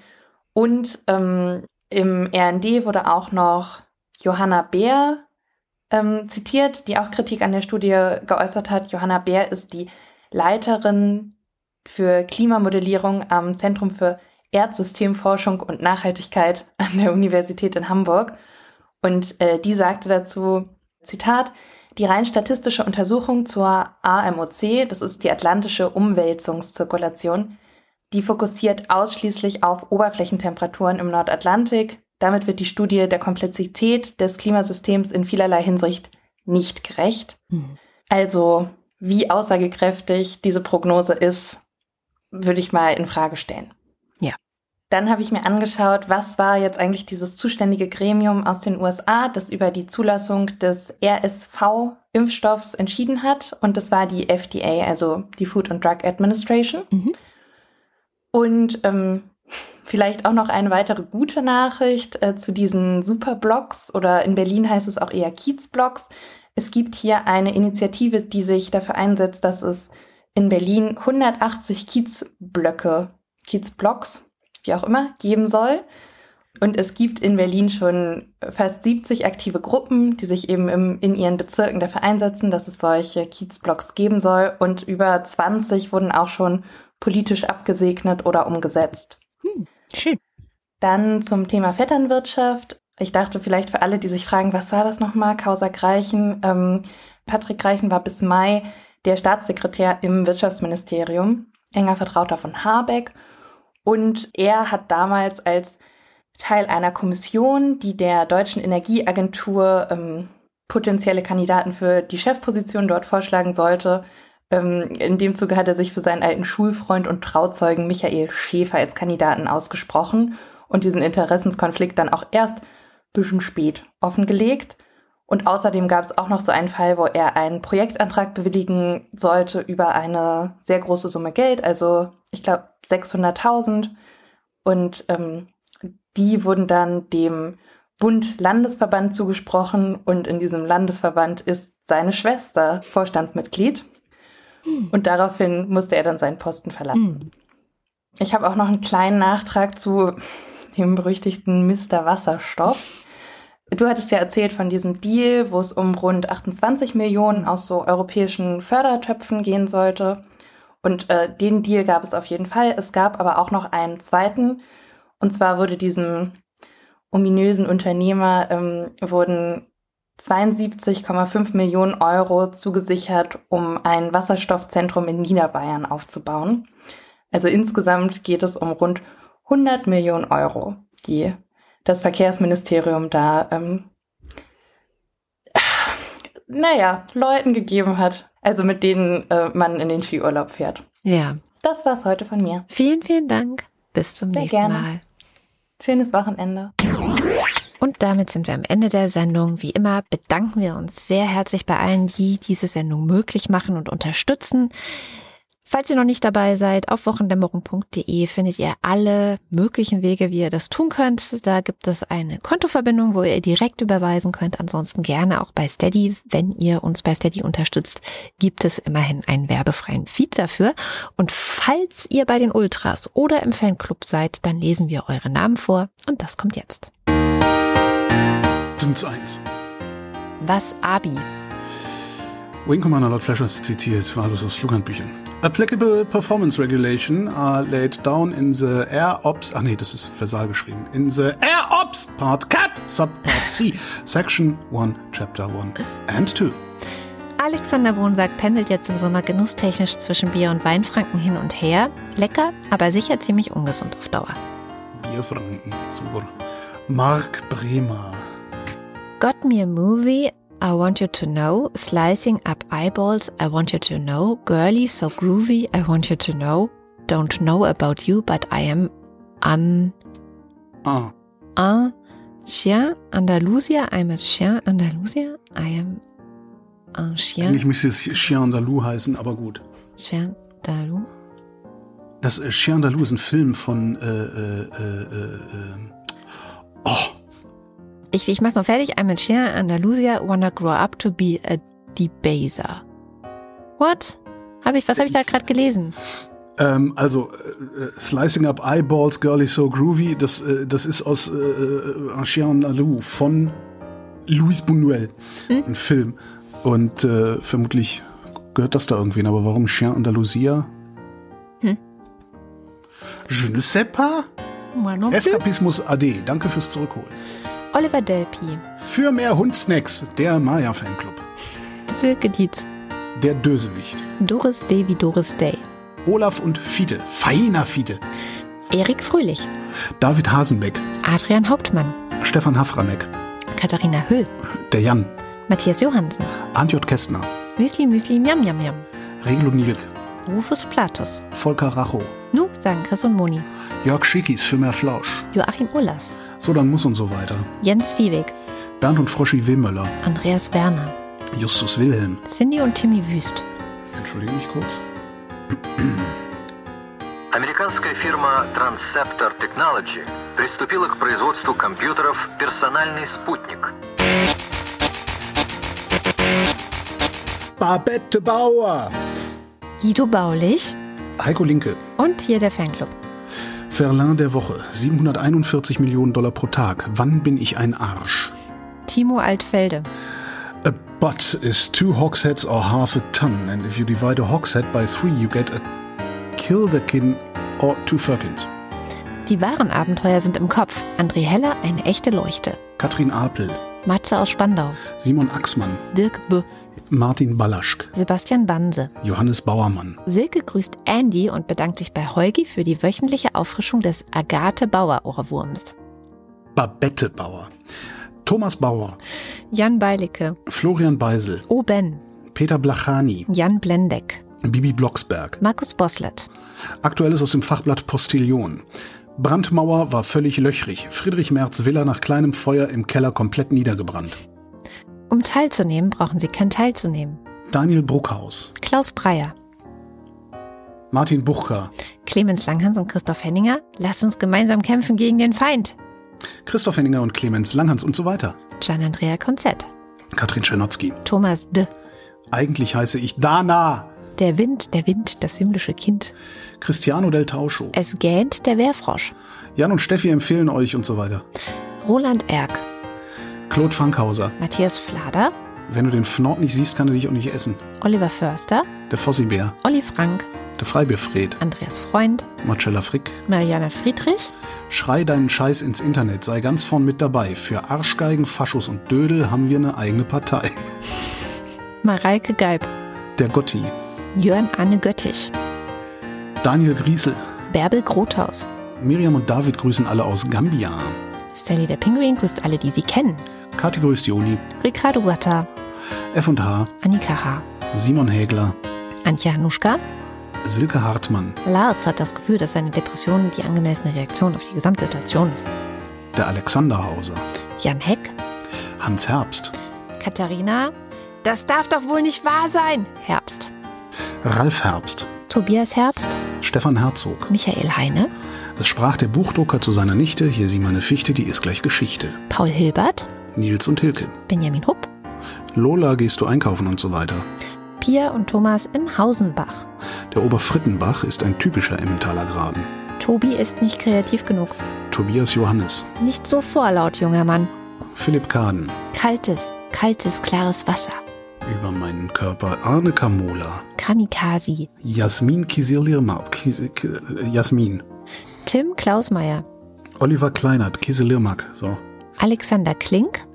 Und ähm, im R N D wurde auch noch Johanna Bär ähm, zitiert, die auch Kritik an der Studie geäußert hat. Johanna Bär ist die Leiterin für Klimamodellierung am Zentrum für Erdsystemforschung und Nachhaltigkeit an der Universität in Hamburg. Und äh, die sagte dazu, Zitat, die rein statistische Untersuchung zur A M O C, das ist die Atlantische Umwälzungszirkulation, die fokussiert ausschließlich auf Oberflächentemperaturen im Nordatlantik. Damit wird die Studie der Komplexität des Klimasystems in vielerlei Hinsicht nicht gerecht. Mhm. Also wie aussagekräftig diese Prognose ist, würde ich mal in Frage stellen. Ja. Dann habe ich mir angeschaut, was war jetzt eigentlich dieses zuständige Gremium aus den U S A, das über die Zulassung des R S V-Impfstoffs entschieden hat. Und das war die F D A, also die Food and Drug Administration. Mhm. Und ähm, vielleicht auch noch eine weitere gute Nachricht äh, zu diesen Superblocks oder in Berlin heißt es auch eher Kiezblocks. Es gibt hier eine Initiative, die sich dafür einsetzt, dass es in Berlin hundertachtzig Kiezblöcke, Kiezblocks, wie auch immer, geben soll. Und es gibt in Berlin schon fast siebzig aktive Gruppen, die sich eben im, in ihren Bezirken dafür einsetzen, dass es solche Kiezblocks geben soll. Und über zwanzig wurden auch schon politisch abgesegnet oder umgesetzt. Hm, schön. Dann zum Thema Vetternwirtschaft. Ich dachte vielleicht für alle, die sich fragen, was war das nochmal, Causa Greichen. Ähm, Patrick Greichen war bis Mai der Staatssekretär im Wirtschaftsministerium, enger Vertrauter von Habeck. Und er hat damals als Teil einer Kommission, die der Deutschen Energieagentur ähm, potenzielle Kandidaten für die Chefposition dort vorschlagen sollte. Ähm, in dem Zuge hat er sich für seinen alten Schulfreund und Trauzeugen Michael Schäfer als Kandidaten ausgesprochen und diesen Interessenskonflikt dann auch erst ein bisschen spät offengelegt. Und außerdem gab es auch noch so einen Fall, wo er einen Projektantrag bewilligen sollte über eine sehr große Summe Geld, also ich glaube sechshunderttausend. Und ähm, die wurden dann dem Bund-Landesverband zugesprochen und in diesem Landesverband ist seine Schwester Vorstandsmitglied. Hm. Und daraufhin musste er dann seinen Posten verlassen. Hm. Ich habe auch noch einen kleinen Nachtrag zu dem berüchtigten Mister Wasserstoff. Du hattest ja erzählt von diesem Deal, wo es um rund achtundzwanzig Millionen aus so europäischen Fördertöpfen gehen sollte. Und äh, den Deal gab es auf jeden Fall. Es gab aber auch noch einen zweiten. Und zwar wurde diesem ominösen Unternehmer ähm, wurden zweiundsiebzig Komma fünf Millionen Euro zugesichert, um ein Wasserstoffzentrum in Niederbayern aufzubauen. Also insgesamt geht es um rund hundert Millionen Euro, die das Verkehrsministerium da, ähm, naja, Leuten gegeben hat, also mit denen äh, man in den Skiurlaub fährt. Ja. Das war's heute von mir. Vielen, vielen Dank. Bis zum Sehr nächsten gerne. Mal. Schönes Wochenende. Und damit sind wir am Ende der Sendung. Wie immer bedanken wir uns sehr herzlich bei allen, die diese Sendung möglich machen und unterstützen. Falls ihr noch nicht dabei seid, auf wochendämmerung punkt de findet ihr alle möglichen Wege, wie ihr das tun könnt. Da gibt es eine Kontoverbindung, wo ihr direkt überweisen könnt. Ansonsten gerne auch bei Steady. Wenn ihr uns bei Steady unterstützt, gibt es immerhin einen werbefreien Feed dafür. Und falls ihr bei den Ultras oder im Fanclub seid, dann lesen wir eure Namen vor. Und das kommt jetzt. eins. Was Abi? Wing Commander Lord Flasher zitiert, wahllos aus Flughandbüchern. Applicable Performance Regulation are laid down in the Air Ops, ach nee, das ist Versal geschrieben, in the Air Ops Part Cut, Subpart C, Section eins, Chapter eins and two. Alexander Bohn sagt, pendelt jetzt im Sommer genusstechnisch zwischen Bier und Weinfranken hin und her. Lecker, aber sicher ziemlich ungesund auf Dauer. Bierfranken, super. Mark Bremer. Got me a movie. I want you to know, slicing up eyeballs, I want you to know, girly, so groovy, I want you to know, don't know about you, but I am un... Ah. Un Chien Andalusia, I'm a Chien Andalusia, I am un Chien... Eigentlich müsste es Chien Andalou heißen, aber gut. Chien Andalou? Das äh, Chien Andalou ist ein Film von... Äh, äh, äh, äh, oh! Ich, ich mach's noch fertig. I'm a Chien Andalusia, wanna grow up to be a debaser. What? Hab ich, was habe ich da gerade gelesen? Ähm, also, äh, Slicing Up Eyeballs, Girly So Groovy, das, äh, das ist aus äh, Chien Andalou von Luis Buñuel, hm? Ein Film. Und äh, vermutlich gehört das da irgendwen, aber warum Chien Andalusia? Hm? Je ne sais pas. Eskapismus A D, danke fürs Zurückholen. Oliver Delpi. Für mehr Hundsnacks, der Maya-Fanclub. Silke Dietz. Der Dösewicht. Doris Day wie Doris Day. Olaf und Fiete, feiner Fiete. Erik Fröhlich. David Hasenbeck. Adrian Hauptmann. Stefan Hafranek. Katharina Hüll. Der Jan. Matthias Johansen. Arndt J. Kästner. Müsli, Müsli, Miam, Miam, Miam. Reglo Nil. Rufus Platus. Volker Racho. Nu, sagen Chris und Moni. Jörg Schickis für mehr Flausch. Joachim Ullas. So, dann muss und so weiter. Jens Wieweg. Bernd und Froschi Wehmöller. Andreas Werner. Justus Wilhelm. Cindy und Timmy Wüst. Entschuldige mich kurz. Американская фирма Transceptor Technology приступила к производству компьютеров «Персональный спутник». Babette Bauer, Guido Baulich, Heiko Linke und hier der Fanclub. Verlin der Woche, siebenhunderteinundvierzig Millionen Dollar pro Tag. Wann bin ich ein Arsch? Timo Altfelde. A butt is two hogsheads or half a ton. And if you divide a hogshead by three, you get a kilderkin or two firkins. Die wahren Abenteuer sind im Kopf. André Heller, eine echte Leuchte. Katrin Apel. Matze aus Spandau. Simon Axmann. Dirk B. Martin Ballaschk. Sebastian Banse. Johannes Bauermann. Silke grüßt Andy und bedankt sich bei Holgi für die wöchentliche Auffrischung des Agathe-Bauer-Ohrwurms. Babette Bauer. Thomas Bauer. Jan Beilicke. Florian Beisel. Oben. Peter Blachani. Jan Blendeck. Bibi Blocksberg. Markus Boslett. Aktuelles aus dem Fachblatt Postillon. Brandmauer war völlig löchrig. Friedrich Merz Villa nach kleinem Feuer im Keller komplett niedergebrannt. Um teilzunehmen, brauchen Sie kein Teilzunehmen. Daniel Bruckhaus. Klaus Breyer. Martin Buchka. Clemens Langhans und Christoph Henninger. Lasst uns gemeinsam kämpfen gegen den Feind. Christoph Henninger und Clemens Langhans und so weiter. Gian-Andrea Konzett. Katrin Czernotzki. Thomas D. Eigentlich heiße ich Dana. Der Wind, der Wind, das himmlische Kind. Cristiano del Tauscho. Es gähnt der Wehrfrosch. Jan und Steffi empfehlen euch und so weiter. Roland Erck. Claude Fankhauser. Matthias Flader. Wenn du den Fnord nicht siehst, kann er dich auch nicht essen. Oliver Förster. Der Fossibär. Olli Frank. Der Freibierfred. Andreas Freund. Marcella Frick. Mariana Friedrich. Schrei deinen Scheiß ins Internet, sei ganz vorn mit dabei. Für Arschgeigen, Faschos und Dödel haben wir eine eigene Partei. Mareike Geib. Der Gotti. Jörn Anne Göttich. Daniel Griesel. Bärbel Grothaus. Miriam und David grüßen alle aus Gambia. Sally der Pinguin grüßt alle, die sie kennen. Kathi grüßt Joni. Ricardo Guatta. F und H. Annika H. Simon Hägler. Antje Hanuschka. Silke Hartmann. Lars hat das Gefühl, dass seine Depression die angemessene Reaktion auf die Gesamtsituation ist. Der Alexander Hauser. Jan Heck. Hans Herbst. Katharina. Das darf doch wohl nicht wahr sein. Herbst. Ralf Herbst. Tobias Herbst. Stefan Herzog. Michael Heine. Das sprach der Buchdrucker zu seiner Nichte. Hier sieh mal eine Fichte, die ist gleich Geschichte. Paul Hilbert. Nils und Hilke. Benjamin Hupp. Lola, gehst du einkaufen und so weiter. Pia und Thomas in Hausenbach. Der Oberfrittenbach ist ein typischer Emmentaler Graben. Tobi ist nicht kreativ genug. Tobias Johannes. Nicht so vorlaut, junger Mann. Philipp Kaden. Kaltes, kaltes, klares Wasser. Über meinen Körper. Arne Kamola. Kamikasi. Jasmin Kiselirmak. Kise, Kise, Jasmin. Tim Klausmeier. Oliver Kleinert. Kiselirmak. So. Alexander Klink.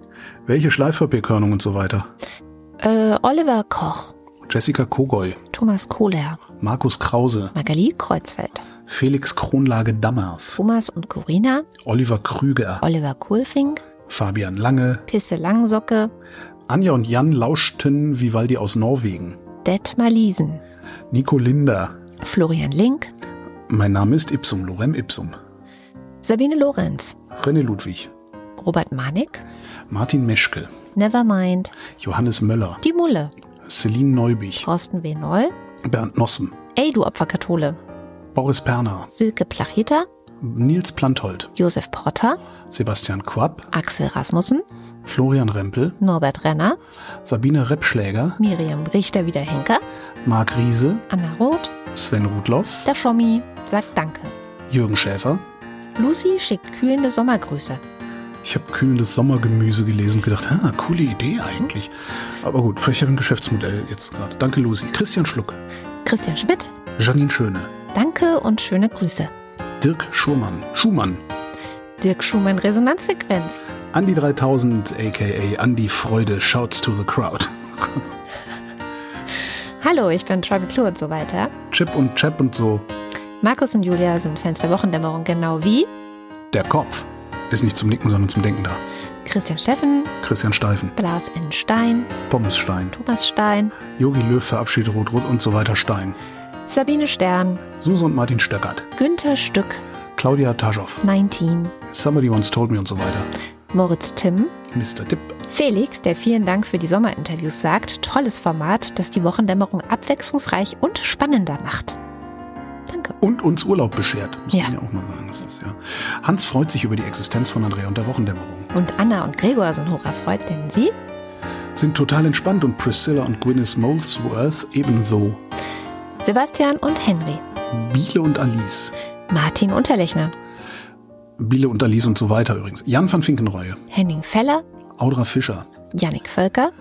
Welche Schleifpapierkörnung und so weiter? Äh, Oliver Koch. Jessica Kogoy. Thomas Kohler. Markus Krause. Magali Kreuzfeld. Felix Kronlage-Dammers. Thomas und Corina. Oliver Krüger. Oliver Kohlfing. Fabian Lange. Pisse Langsocke. Anja und Jan lauschten Vivaldi aus Norwegen. Detmar Liesen. Nico Linder. Florian Link. Mein Name ist Ipsum, Lorem Ipsum. Sabine Lorenz. René Ludwig. Robert Manik. Martin Meschke. Nevermind. Johannes Möller. Die Mulle. Celine Neubich. Thorsten W. Noll. Bernd Nossen. Ey, du Opferkathole. Boris Perner. Silke Placheta. Nils Planthold. Josef Potter. Sebastian Quapp. Axel Rasmussen. Florian Rempel. Norbert Renner. Sabine Reppschläger. Miriam Richter wieder Henker. Marc Riese. Anna Roth. Sven Rudloff. Der Schommi sagt Danke. Jürgen Schäfer. Lucy schickt kühlende Sommergrüße. Ich habe kühlendes Sommergemüse gelesen und gedacht, ah, coole Idee eigentlich. Mhm. Aber gut, vielleicht habe ich ein Geschäftsmodell jetzt gerade. Danke, Lucy. Christian Schluck. Christian Schmidt. Janine Schöne. Danke und schöne Grüße. Dirk Schumann. Schumann. Dirk Schumann Resonanzfrequenz. Andi dreitausend, a k a. Andi Freude, shouts to the crowd. Hallo, ich bin Travis Clue und so weiter. Chip und Chap und so. Markus und Julia sind Fans der Wochendämmerung, genau wie? Der Kopf ist nicht zum Nicken, sondern zum Denken da. Christian Steffen. Christian Steifen. Blas in Stein. Pommes Stein. Thomas Stein. Jogi Löw verabschiedet Rot-Rot und so weiter Stein. Sabine Stern. Suse und Martin Stöckert. Günther Stück. Claudia Taschow. neunzehn. Somebody once told me und so weiter. Moritz Timm. Mister Tipp. Felix, der vielen Dank für die Sommerinterviews sagt. Tolles Format, das die Wochendämmerung abwechslungsreich und spannender macht. Danke. Und uns Urlaub beschert, muss ja. man ja auch mal sagen. Das ist, ja. Hans freut sich über die Existenz von Andrea und der Wochendämmerung. Und Anna und Gregor sind hocherfreut, denn sie sind total entspannt und Priscilla und Gwyneth Molesworth ebenso. Sebastian und Henry. Biele und Alice. Martin Unterlechner. Biele und Alice und so weiter übrigens. Jan van Finkenreue. Henning Feller. Audra Fischer. Jannik Völker.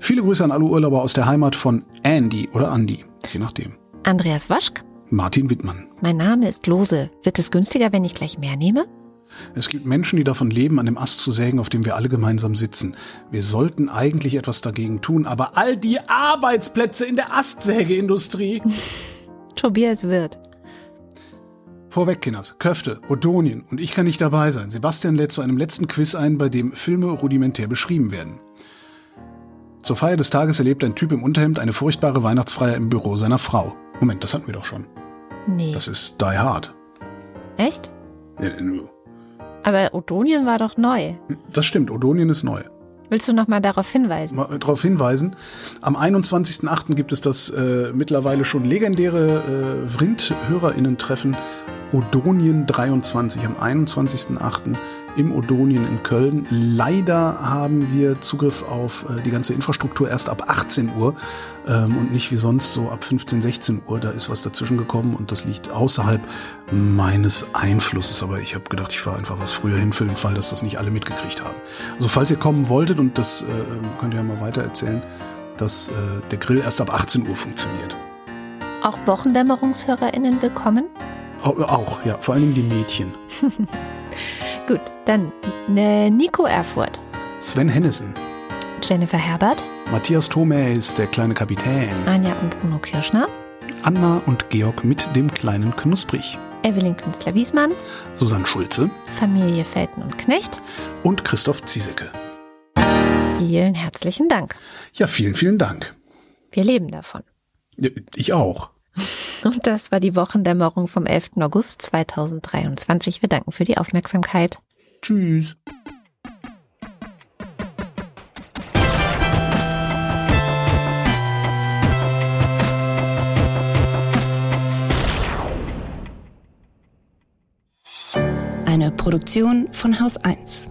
Viele Grüße an alle Urlauber aus der Heimat von Andy oder Andi, je nachdem. Andreas Waschk. Martin Wittmann. Mein Name ist Lose. Wird es günstiger, wenn ich gleich mehr nehme? Es gibt Menschen, die davon leben, an dem Ast zu sägen, auf dem wir alle gemeinsam sitzen. Wir sollten eigentlich etwas dagegen tun, aber all die Arbeitsplätze in der Astsägeindustrie. Tobias Wirth. Vorweg, Kinders, Köfte, Odonien und ich kann nicht dabei sein. Sebastian lädt zu einem letzten Quiz ein, bei dem Filme rudimentär beschrieben werden. Zur Feier des Tages erlebt ein Typ im Unterhemd eine furchtbare Weihnachtsfeier im Büro seiner Frau. Moment, das hatten wir doch schon. Nee. Das ist Die Hard. Echt? Ja, nur. Aber Odonien war doch neu. Das stimmt, Odonien ist neu. Willst du noch mal darauf hinweisen? Mal darauf hinweisen. Am einundzwanzigsten achten gibt es das äh, mittlerweile schon legendäre äh, Vrind-HörerInnen-Treffen Odonien dreiundzwanzig am einundzwanzigsten achten im Odonien in Köln. Leider haben wir Zugriff auf äh, die ganze Infrastruktur erst ab achtzehn Uhr ähm, und nicht wie sonst so ab fünfzehn, sechzehn Uhr. Da ist was dazwischen gekommen und das liegt außerhalb meines Einflusses. Aber ich habe gedacht, ich fahre einfach was früher hin für den Fall, dass das nicht alle mitgekriegt haben. Also falls ihr kommen wolltet, und das äh, könnt ihr ja mal weiter erzählen, dass äh, der Grill erst ab achtzehn Uhr funktioniert. Auch WochendämmerungshörerInnen willkommen? Auch, ja, vor allem die Mädchen. Gut, dann äh, Nico Erfurt. Sven Hennissen. Jennifer Herbert. Matthias Thome ist der kleine Kapitän. Anja und Bruno Kirschner. Anna und Georg mit dem kleinen Knusprig. Evelyn Künstler-Wiesmann. Susanne Schulze. Familie Felten und Knecht. Und Christoph Ziesecke. Vielen herzlichen Dank. Ja, vielen, vielen Dank. Wir leben davon. Ich auch. Und das war die Wochendämmerung vom elften August zweitausenddreiundzwanzig. Wir danken für die Aufmerksamkeit. Tschüss. Eine Produktion von Haus eins.